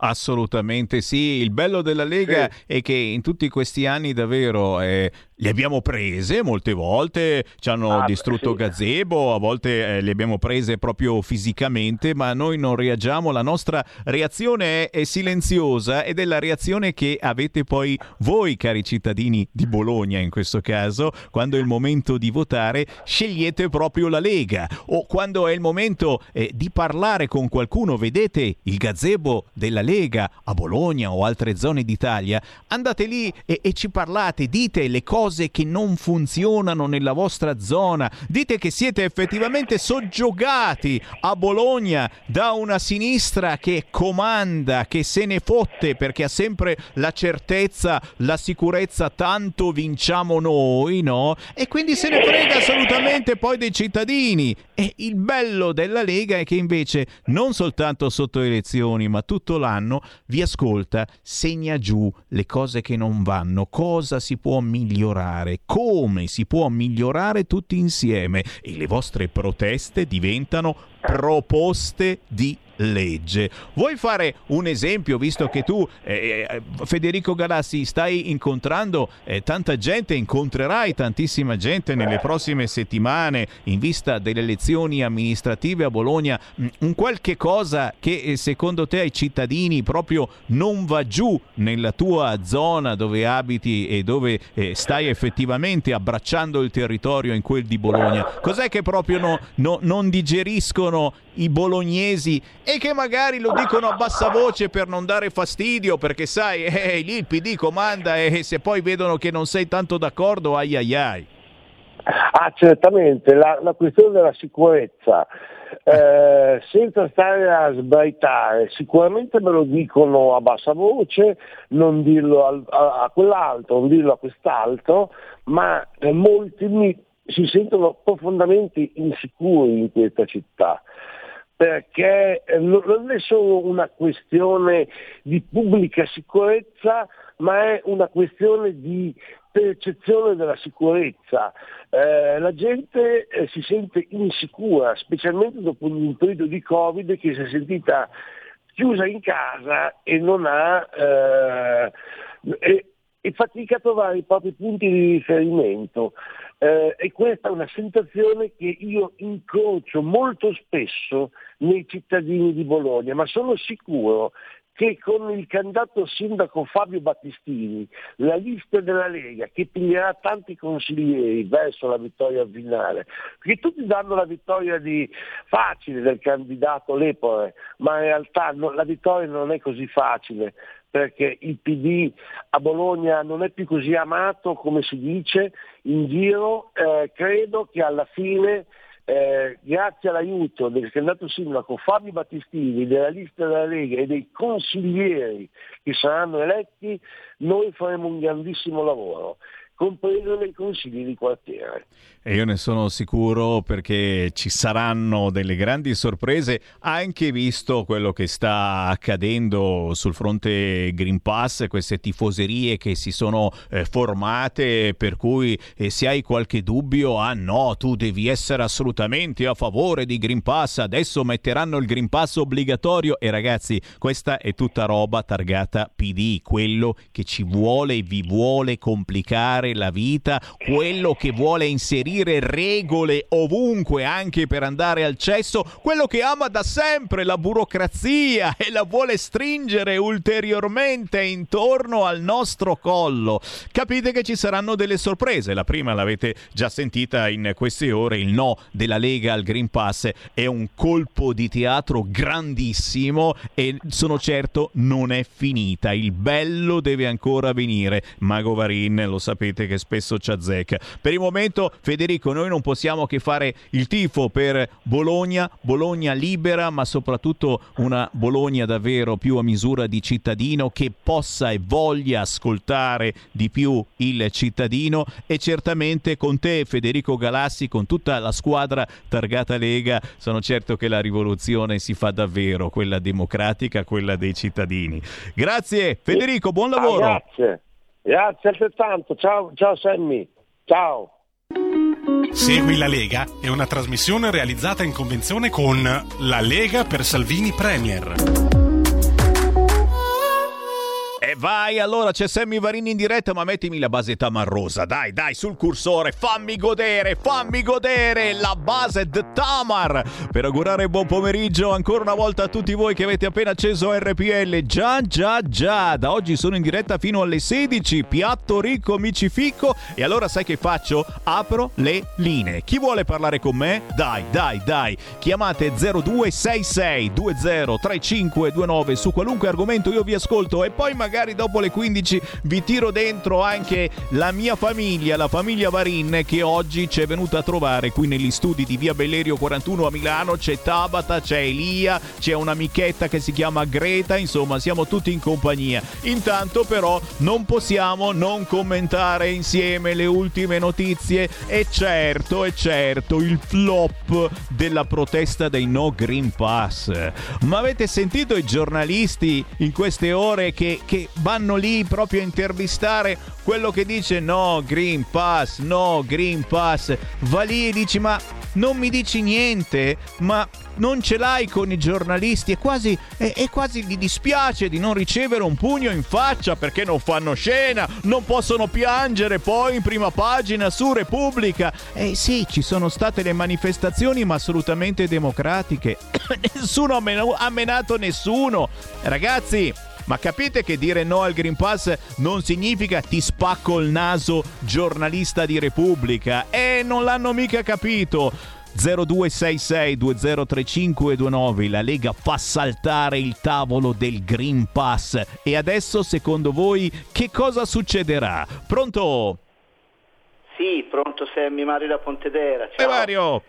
Assolutamente sì, il bello della Lega è che in tutti questi anni davvero le abbiamo prese molte volte, ci hanno distrutto gazebo, a volte le abbiamo prese proprio fisicamente, ma noi non reagiamo, la nostra reazione è silenziosa, ed è la reazione che avete poi voi, cari cittadini di Bologna in questo caso, quando è il momento di votare scegliete proprio la Lega, o quando è il momento di parlare con qualcuno, vedete il gazebo della Lega a Bologna o altre zone d'Italia, andate lì e ci parlate, dite le cose che non funzionano nella vostra zona, dite che siete effettivamente soggiogati a Bologna da una sinistra che comanda, che se ne fotte perché ha sempre la certezza, la sicurezza, tanto vinciamo noi, no? E quindi se ne frega assolutamente poi dei cittadini. E il bello della Lega è che invece non soltanto sotto elezioni, ma tutto l'anno vi ascolta, segna giù le cose che non vanno, cosa si può migliorare, come si può migliorare tutti insieme, e le vostre proteste diventano proposte di legge. Vuoi fare un esempio, visto che tu, Federico Galassi, stai incontrando tanta gente, incontrerai tantissima gente nelle prossime settimane in vista delle elezioni amministrative a Bologna, un qualche cosa che secondo te ai cittadini proprio non va giù nella tua zona dove abiti e dove stai effettivamente abbracciando il territorio in quel di Bologna? Cos'è che proprio non digeriscono i bolognesi e che magari lo dicono a bassa voce per non dare fastidio, perché sai, lì il PD comanda e se poi vedono che non sei tanto d'accordo, ai ai ai. Ah, certamente, la questione della sicurezza, senza stare a sbraitare, sicuramente me lo dicono a bassa voce, non dirlo a quell'altro, non dirlo a quest'altro, ma molti si sentono profondamente insicuri in questa città, perché non è solo una questione di pubblica sicurezza, ma è una questione di percezione della sicurezza. La gente si sente insicura, specialmente dopo un periodo di Covid che si è sentita chiusa in casa e non ha e fatica a trovare i propri punti di riferimento. E questa è una sensazione che io incrocio molto spesso nei cittadini di Bologna, ma sono sicuro che con il candidato sindaco Fabio Battistini, la lista della Lega, che piglierà tanti consiglieri verso la vittoria finale, perché tutti danno la vittoria facile del candidato Lepore, ma in realtà la vittoria non è così facile, perché il PD a Bologna non è più così amato come si dice in giro. Credo che alla fine, grazie all'aiuto del candidato sindaco Fabio Battistini, della lista della Lega e dei consiglieri che saranno eletti, noi faremo un grandissimo lavoro, compreso nei consigli di quartiere. E io ne sono sicuro, perché ci saranno delle grandi sorprese, anche visto quello che sta accadendo sul fronte Green Pass, queste tifoserie che si sono formate, per cui se hai qualche dubbio, ah no, tu devi essere assolutamente a favore di Green Pass, adesso metteranno il Green Pass obbligatorio, e ragazzi, questa è tutta roba targata PD, quello che ci vuole e vi vuole complicare la vita, quello che vuole inserire regole ovunque anche per andare al cesso, quello che ama da sempre la burocrazia e la vuole stringere ulteriormente intorno al nostro collo. Capite che ci saranno delle sorprese. La prima l'avete già sentita in queste ore, il no della Lega al Green Pass è un colpo di teatro grandissimo e sono certo non è finita, il bello deve ancora venire. Mago Varin, lo sapete che spesso ci azzecca. Per il momento, Federico, noi non possiamo che fare il tifo per Bologna, Bologna libera, ma soprattutto una Bologna davvero più a misura di cittadino, che possa e voglia ascoltare di più il cittadino, e certamente con te, Federico Galassi, con tutta la squadra targata Lega, sono certo che la rivoluzione si fa davvero, quella democratica, quella dei cittadini. Grazie Federico, buon lavoro. Grazie. Grazie altrettanto, ciao Sammy, ciao. Segui la Lega è una trasmissione realizzata in convenzione con La Lega per Salvini Premier. E vai, allora c'è Sammy Varin in diretta, ma mettimi la basetta marrosa, dai, sul cursore, fammi godere la base de Tamar, per augurare buon pomeriggio ancora una volta a tutti voi che avete appena acceso RPL. Già, da oggi sono in diretta fino alle 16, piatto ricco, micifico, e allora sai che faccio? Apro le linee. Chi vuole parlare con me? Dai, chiamate 0266 203529 su qualunque argomento, io vi ascolto, e poi magari dopo le 15 vi tiro dentro anche la mia famiglia, la famiglia Varin, che oggi ci è venuta a trovare qui negli studi di via Bellerio 41 a Milano. C'è Tabata, c'è Elia, c'è un'amichetta che si chiama Greta, insomma siamo tutti in compagnia. Intanto però non possiamo non commentare insieme le ultime notizie, e certo il flop della protesta dei no Green Pass. Ma avete sentito i giornalisti in queste ore che vanno lì proprio a intervistare quello che dice no Green Pass, va lì e dici ma non mi dici niente, ma non ce l'hai con i giornalisti, e quasi gli dispiace di non ricevere un pugno in faccia, perché non fanno scena, non possono piangere poi in prima pagina su Repubblica. Sì, ci sono state le manifestazioni, ma assolutamente democratiche. Nessuno ha menato nessuno, ragazzi. Ma capite che dire no al Green Pass non significa ti spacco il naso, giornalista di Repubblica? Non l'hanno mica capito. 0266 203529, la Lega fa saltare il tavolo del Green Pass. E adesso, secondo voi, che cosa succederà? Pronto? Sì, pronto Sammy, Mario da Pontedera. Ciao Mario.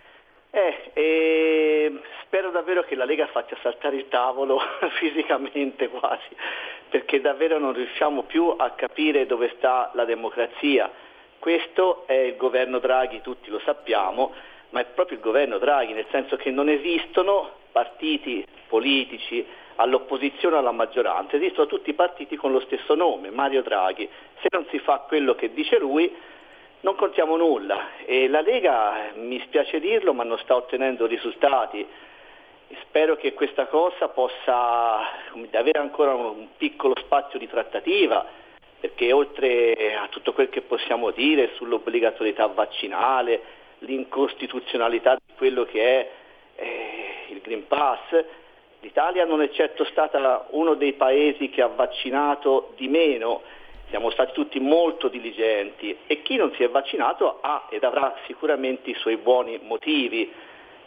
Spero davvero che la Lega faccia saltare il tavolo fisicamente quasi, perché davvero non riusciamo più a capire dove sta la democrazia. Questo è il governo Draghi, tutti lo sappiamo, ma è proprio il governo Draghi, nel senso che non esistono partiti politici all'opposizione o alla maggioranza, esistono tutti i partiti con lo stesso nome, Mario Draghi. Se non si fa quello che dice lui non contiamo nulla, e la Lega, mi spiace dirlo, ma non sta ottenendo risultati. Spero che questa cosa possa avere ancora un piccolo spazio di trattativa, perché oltre a tutto quel che possiamo dire sull'obbligatorietà vaccinale, l'incostituzionalità di quello che è il Green Pass, l'Italia non è certo stata uno dei paesi che ha vaccinato di meno. Siamo stati tutti molto diligenti e chi non si è vaccinato ha ed avrà sicuramente i suoi buoni motivi,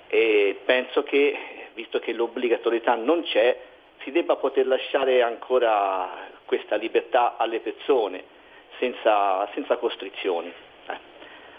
e penso che, visto che l'obbligatorietà non c'è, si debba poter lasciare ancora questa libertà alle persone senza costrizioni.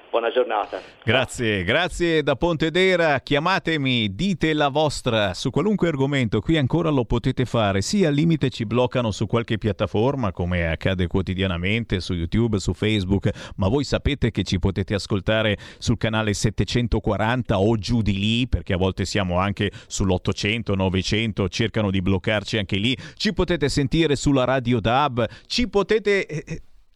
Buona giornata. Grazie da Pontedera. Chiamatemi, dite la vostra su qualunque argomento, qui ancora lo potete fare. Sì, al limite ci bloccano su qualche piattaforma, come accade quotidianamente, su YouTube, su Facebook, ma voi sapete che ci potete ascoltare sul canale 740 o giù di lì, perché a volte siamo anche sull'800, 900, cercano di bloccarci anche lì. Ci potete sentire sulla Radio DAB, ci potete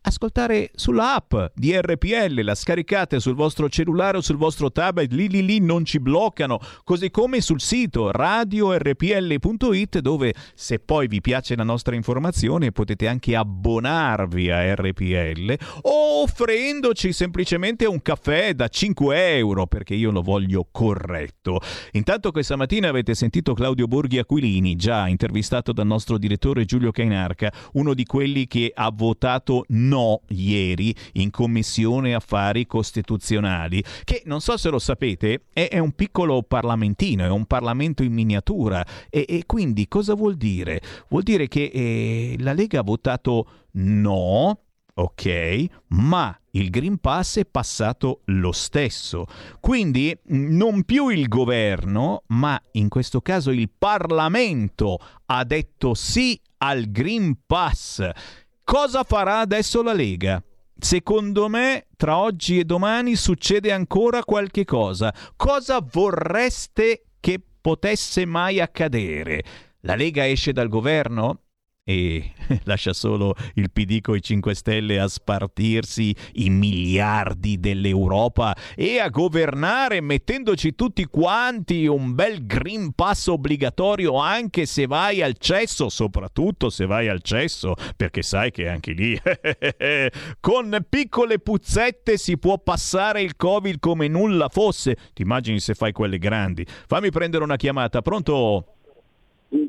ascoltare sulla app di RPL, la scaricate sul vostro cellulare o sul vostro tablet, lì non ci bloccano, così come sul sito radiorpl.it, dove, se poi vi piace la nostra informazione, potete anche abbonarvi a RPL, o offrendoci semplicemente un caffè da 5 euro, perché io lo voglio corretto. Intanto questa mattina avete sentito Claudio Borghi Aquilini, già intervistato dal nostro direttore Giulio Cainarca, uno di quelli che ha votato no ieri in Commissione Affari Costituzionali, che, non so se lo sapete, è un piccolo parlamentino, è un Parlamento in miniatura, e quindi cosa vuol dire? Vuol dire che la Lega ha votato no, ok, ma il Green Pass è passato lo stesso. Quindi non più il governo, ma in questo caso il Parlamento ha detto sì al Green Pass. Cosa farà adesso la Lega? Secondo me, tra oggi e domani succede ancora qualche cosa. Cosa vorreste che potesse mai accadere? La Lega esce dal governo e lascia solo il PD coi 5 Stelle a spartirsi i miliardi dell'Europa e a governare mettendoci tutti quanti un bel Green Pass obbligatorio anche se vai al cesso, soprattutto se vai al cesso, perché sai che anche lì con piccole puzzette si può passare il Covid come nulla fosse. Ti immagini se fai quelle grandi? Fammi prendere una chiamata. Pronto?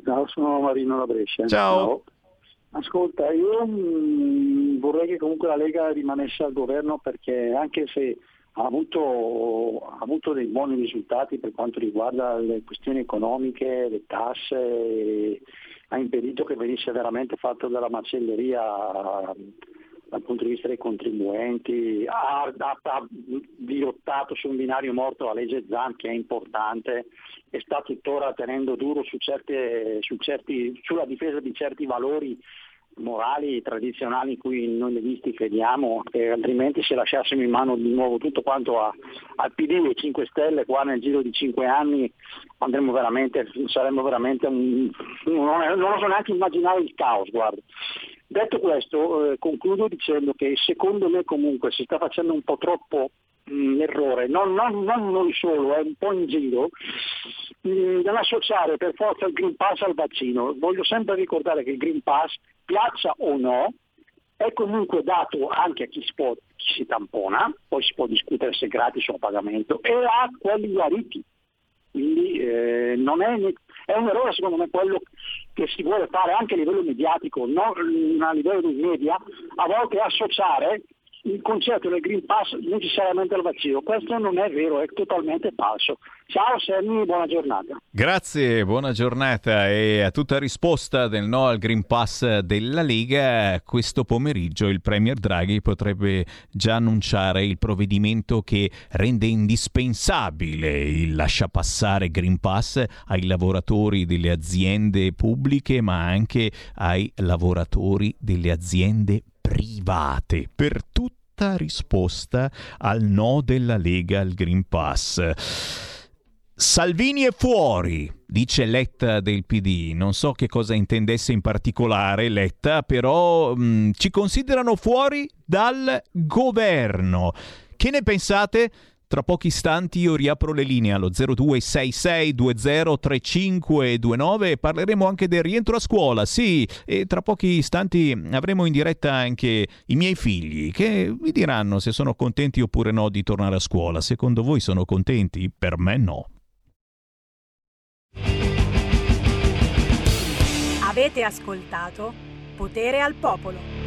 Ciao, sono Marino da Brescia. Ciao. Ascolta, io vorrei che comunque la Lega rimanesse al governo, perché anche se ha avuto dei buoni risultati per quanto riguarda le questioni economiche, le tasse, ha impedito che venisse veramente fatto della macelleria dal punto di vista dei contribuenti, ha dirottato su un binario morto la legge Zan, che è importante, e sta tuttora tenendo duro sulla difesa di certi valori morali tradizionali in cui noi leghisti crediamo, e altrimenti se lasciassimo in mano di nuovo tutto quanto al PD e 5 Stelle qua nel giro di 5 anni saremmo veramente non oso neanche immaginare il caos, guarda. Detto questo, concludo dicendo che secondo me comunque si sta facendo un po' troppo errore, non noi solo, è un po' in giro, nell'associare per forza il Green Pass al vaccino. Voglio sempre ricordare che il Green Pass, piaccia o no, è comunque dato anche a chi si tampona, poi si può discutere se gratis o a pagamento, e a quelli guariti. Quindi non è è un errore secondo me quello che si vuole fare anche a livello mediatico, non a livello di media, a volte associare il concetto del Green Pass necessariamente al vaccino. Questo non è vero, è totalmente falso. Ciao Sammy, buona giornata. Grazie, buona giornata. E a tutta risposta del no al Green Pass della Lega, questo pomeriggio il Premier Draghi potrebbe già annunciare il provvedimento che rende indispensabile il lasciapassare Green Pass ai lavoratori delle aziende pubbliche, ma anche ai lavoratori delle aziende private, per tutta risposta al no della Lega al Green Pass. Salvini è fuori, dice Letta del PD. Non so che cosa intendesse in particolare Letta, però ci considerano fuori dal governo. Che ne pensate? Tra pochi istanti io riapro le linee allo 0266203529 e parleremo anche del rientro a scuola, sì, e tra pochi istanti avremo in diretta anche i miei figli che vi diranno se sono contenti oppure no di tornare a scuola. Secondo voi sono contenti? Per me no. Avete ascoltato Potere al Popolo.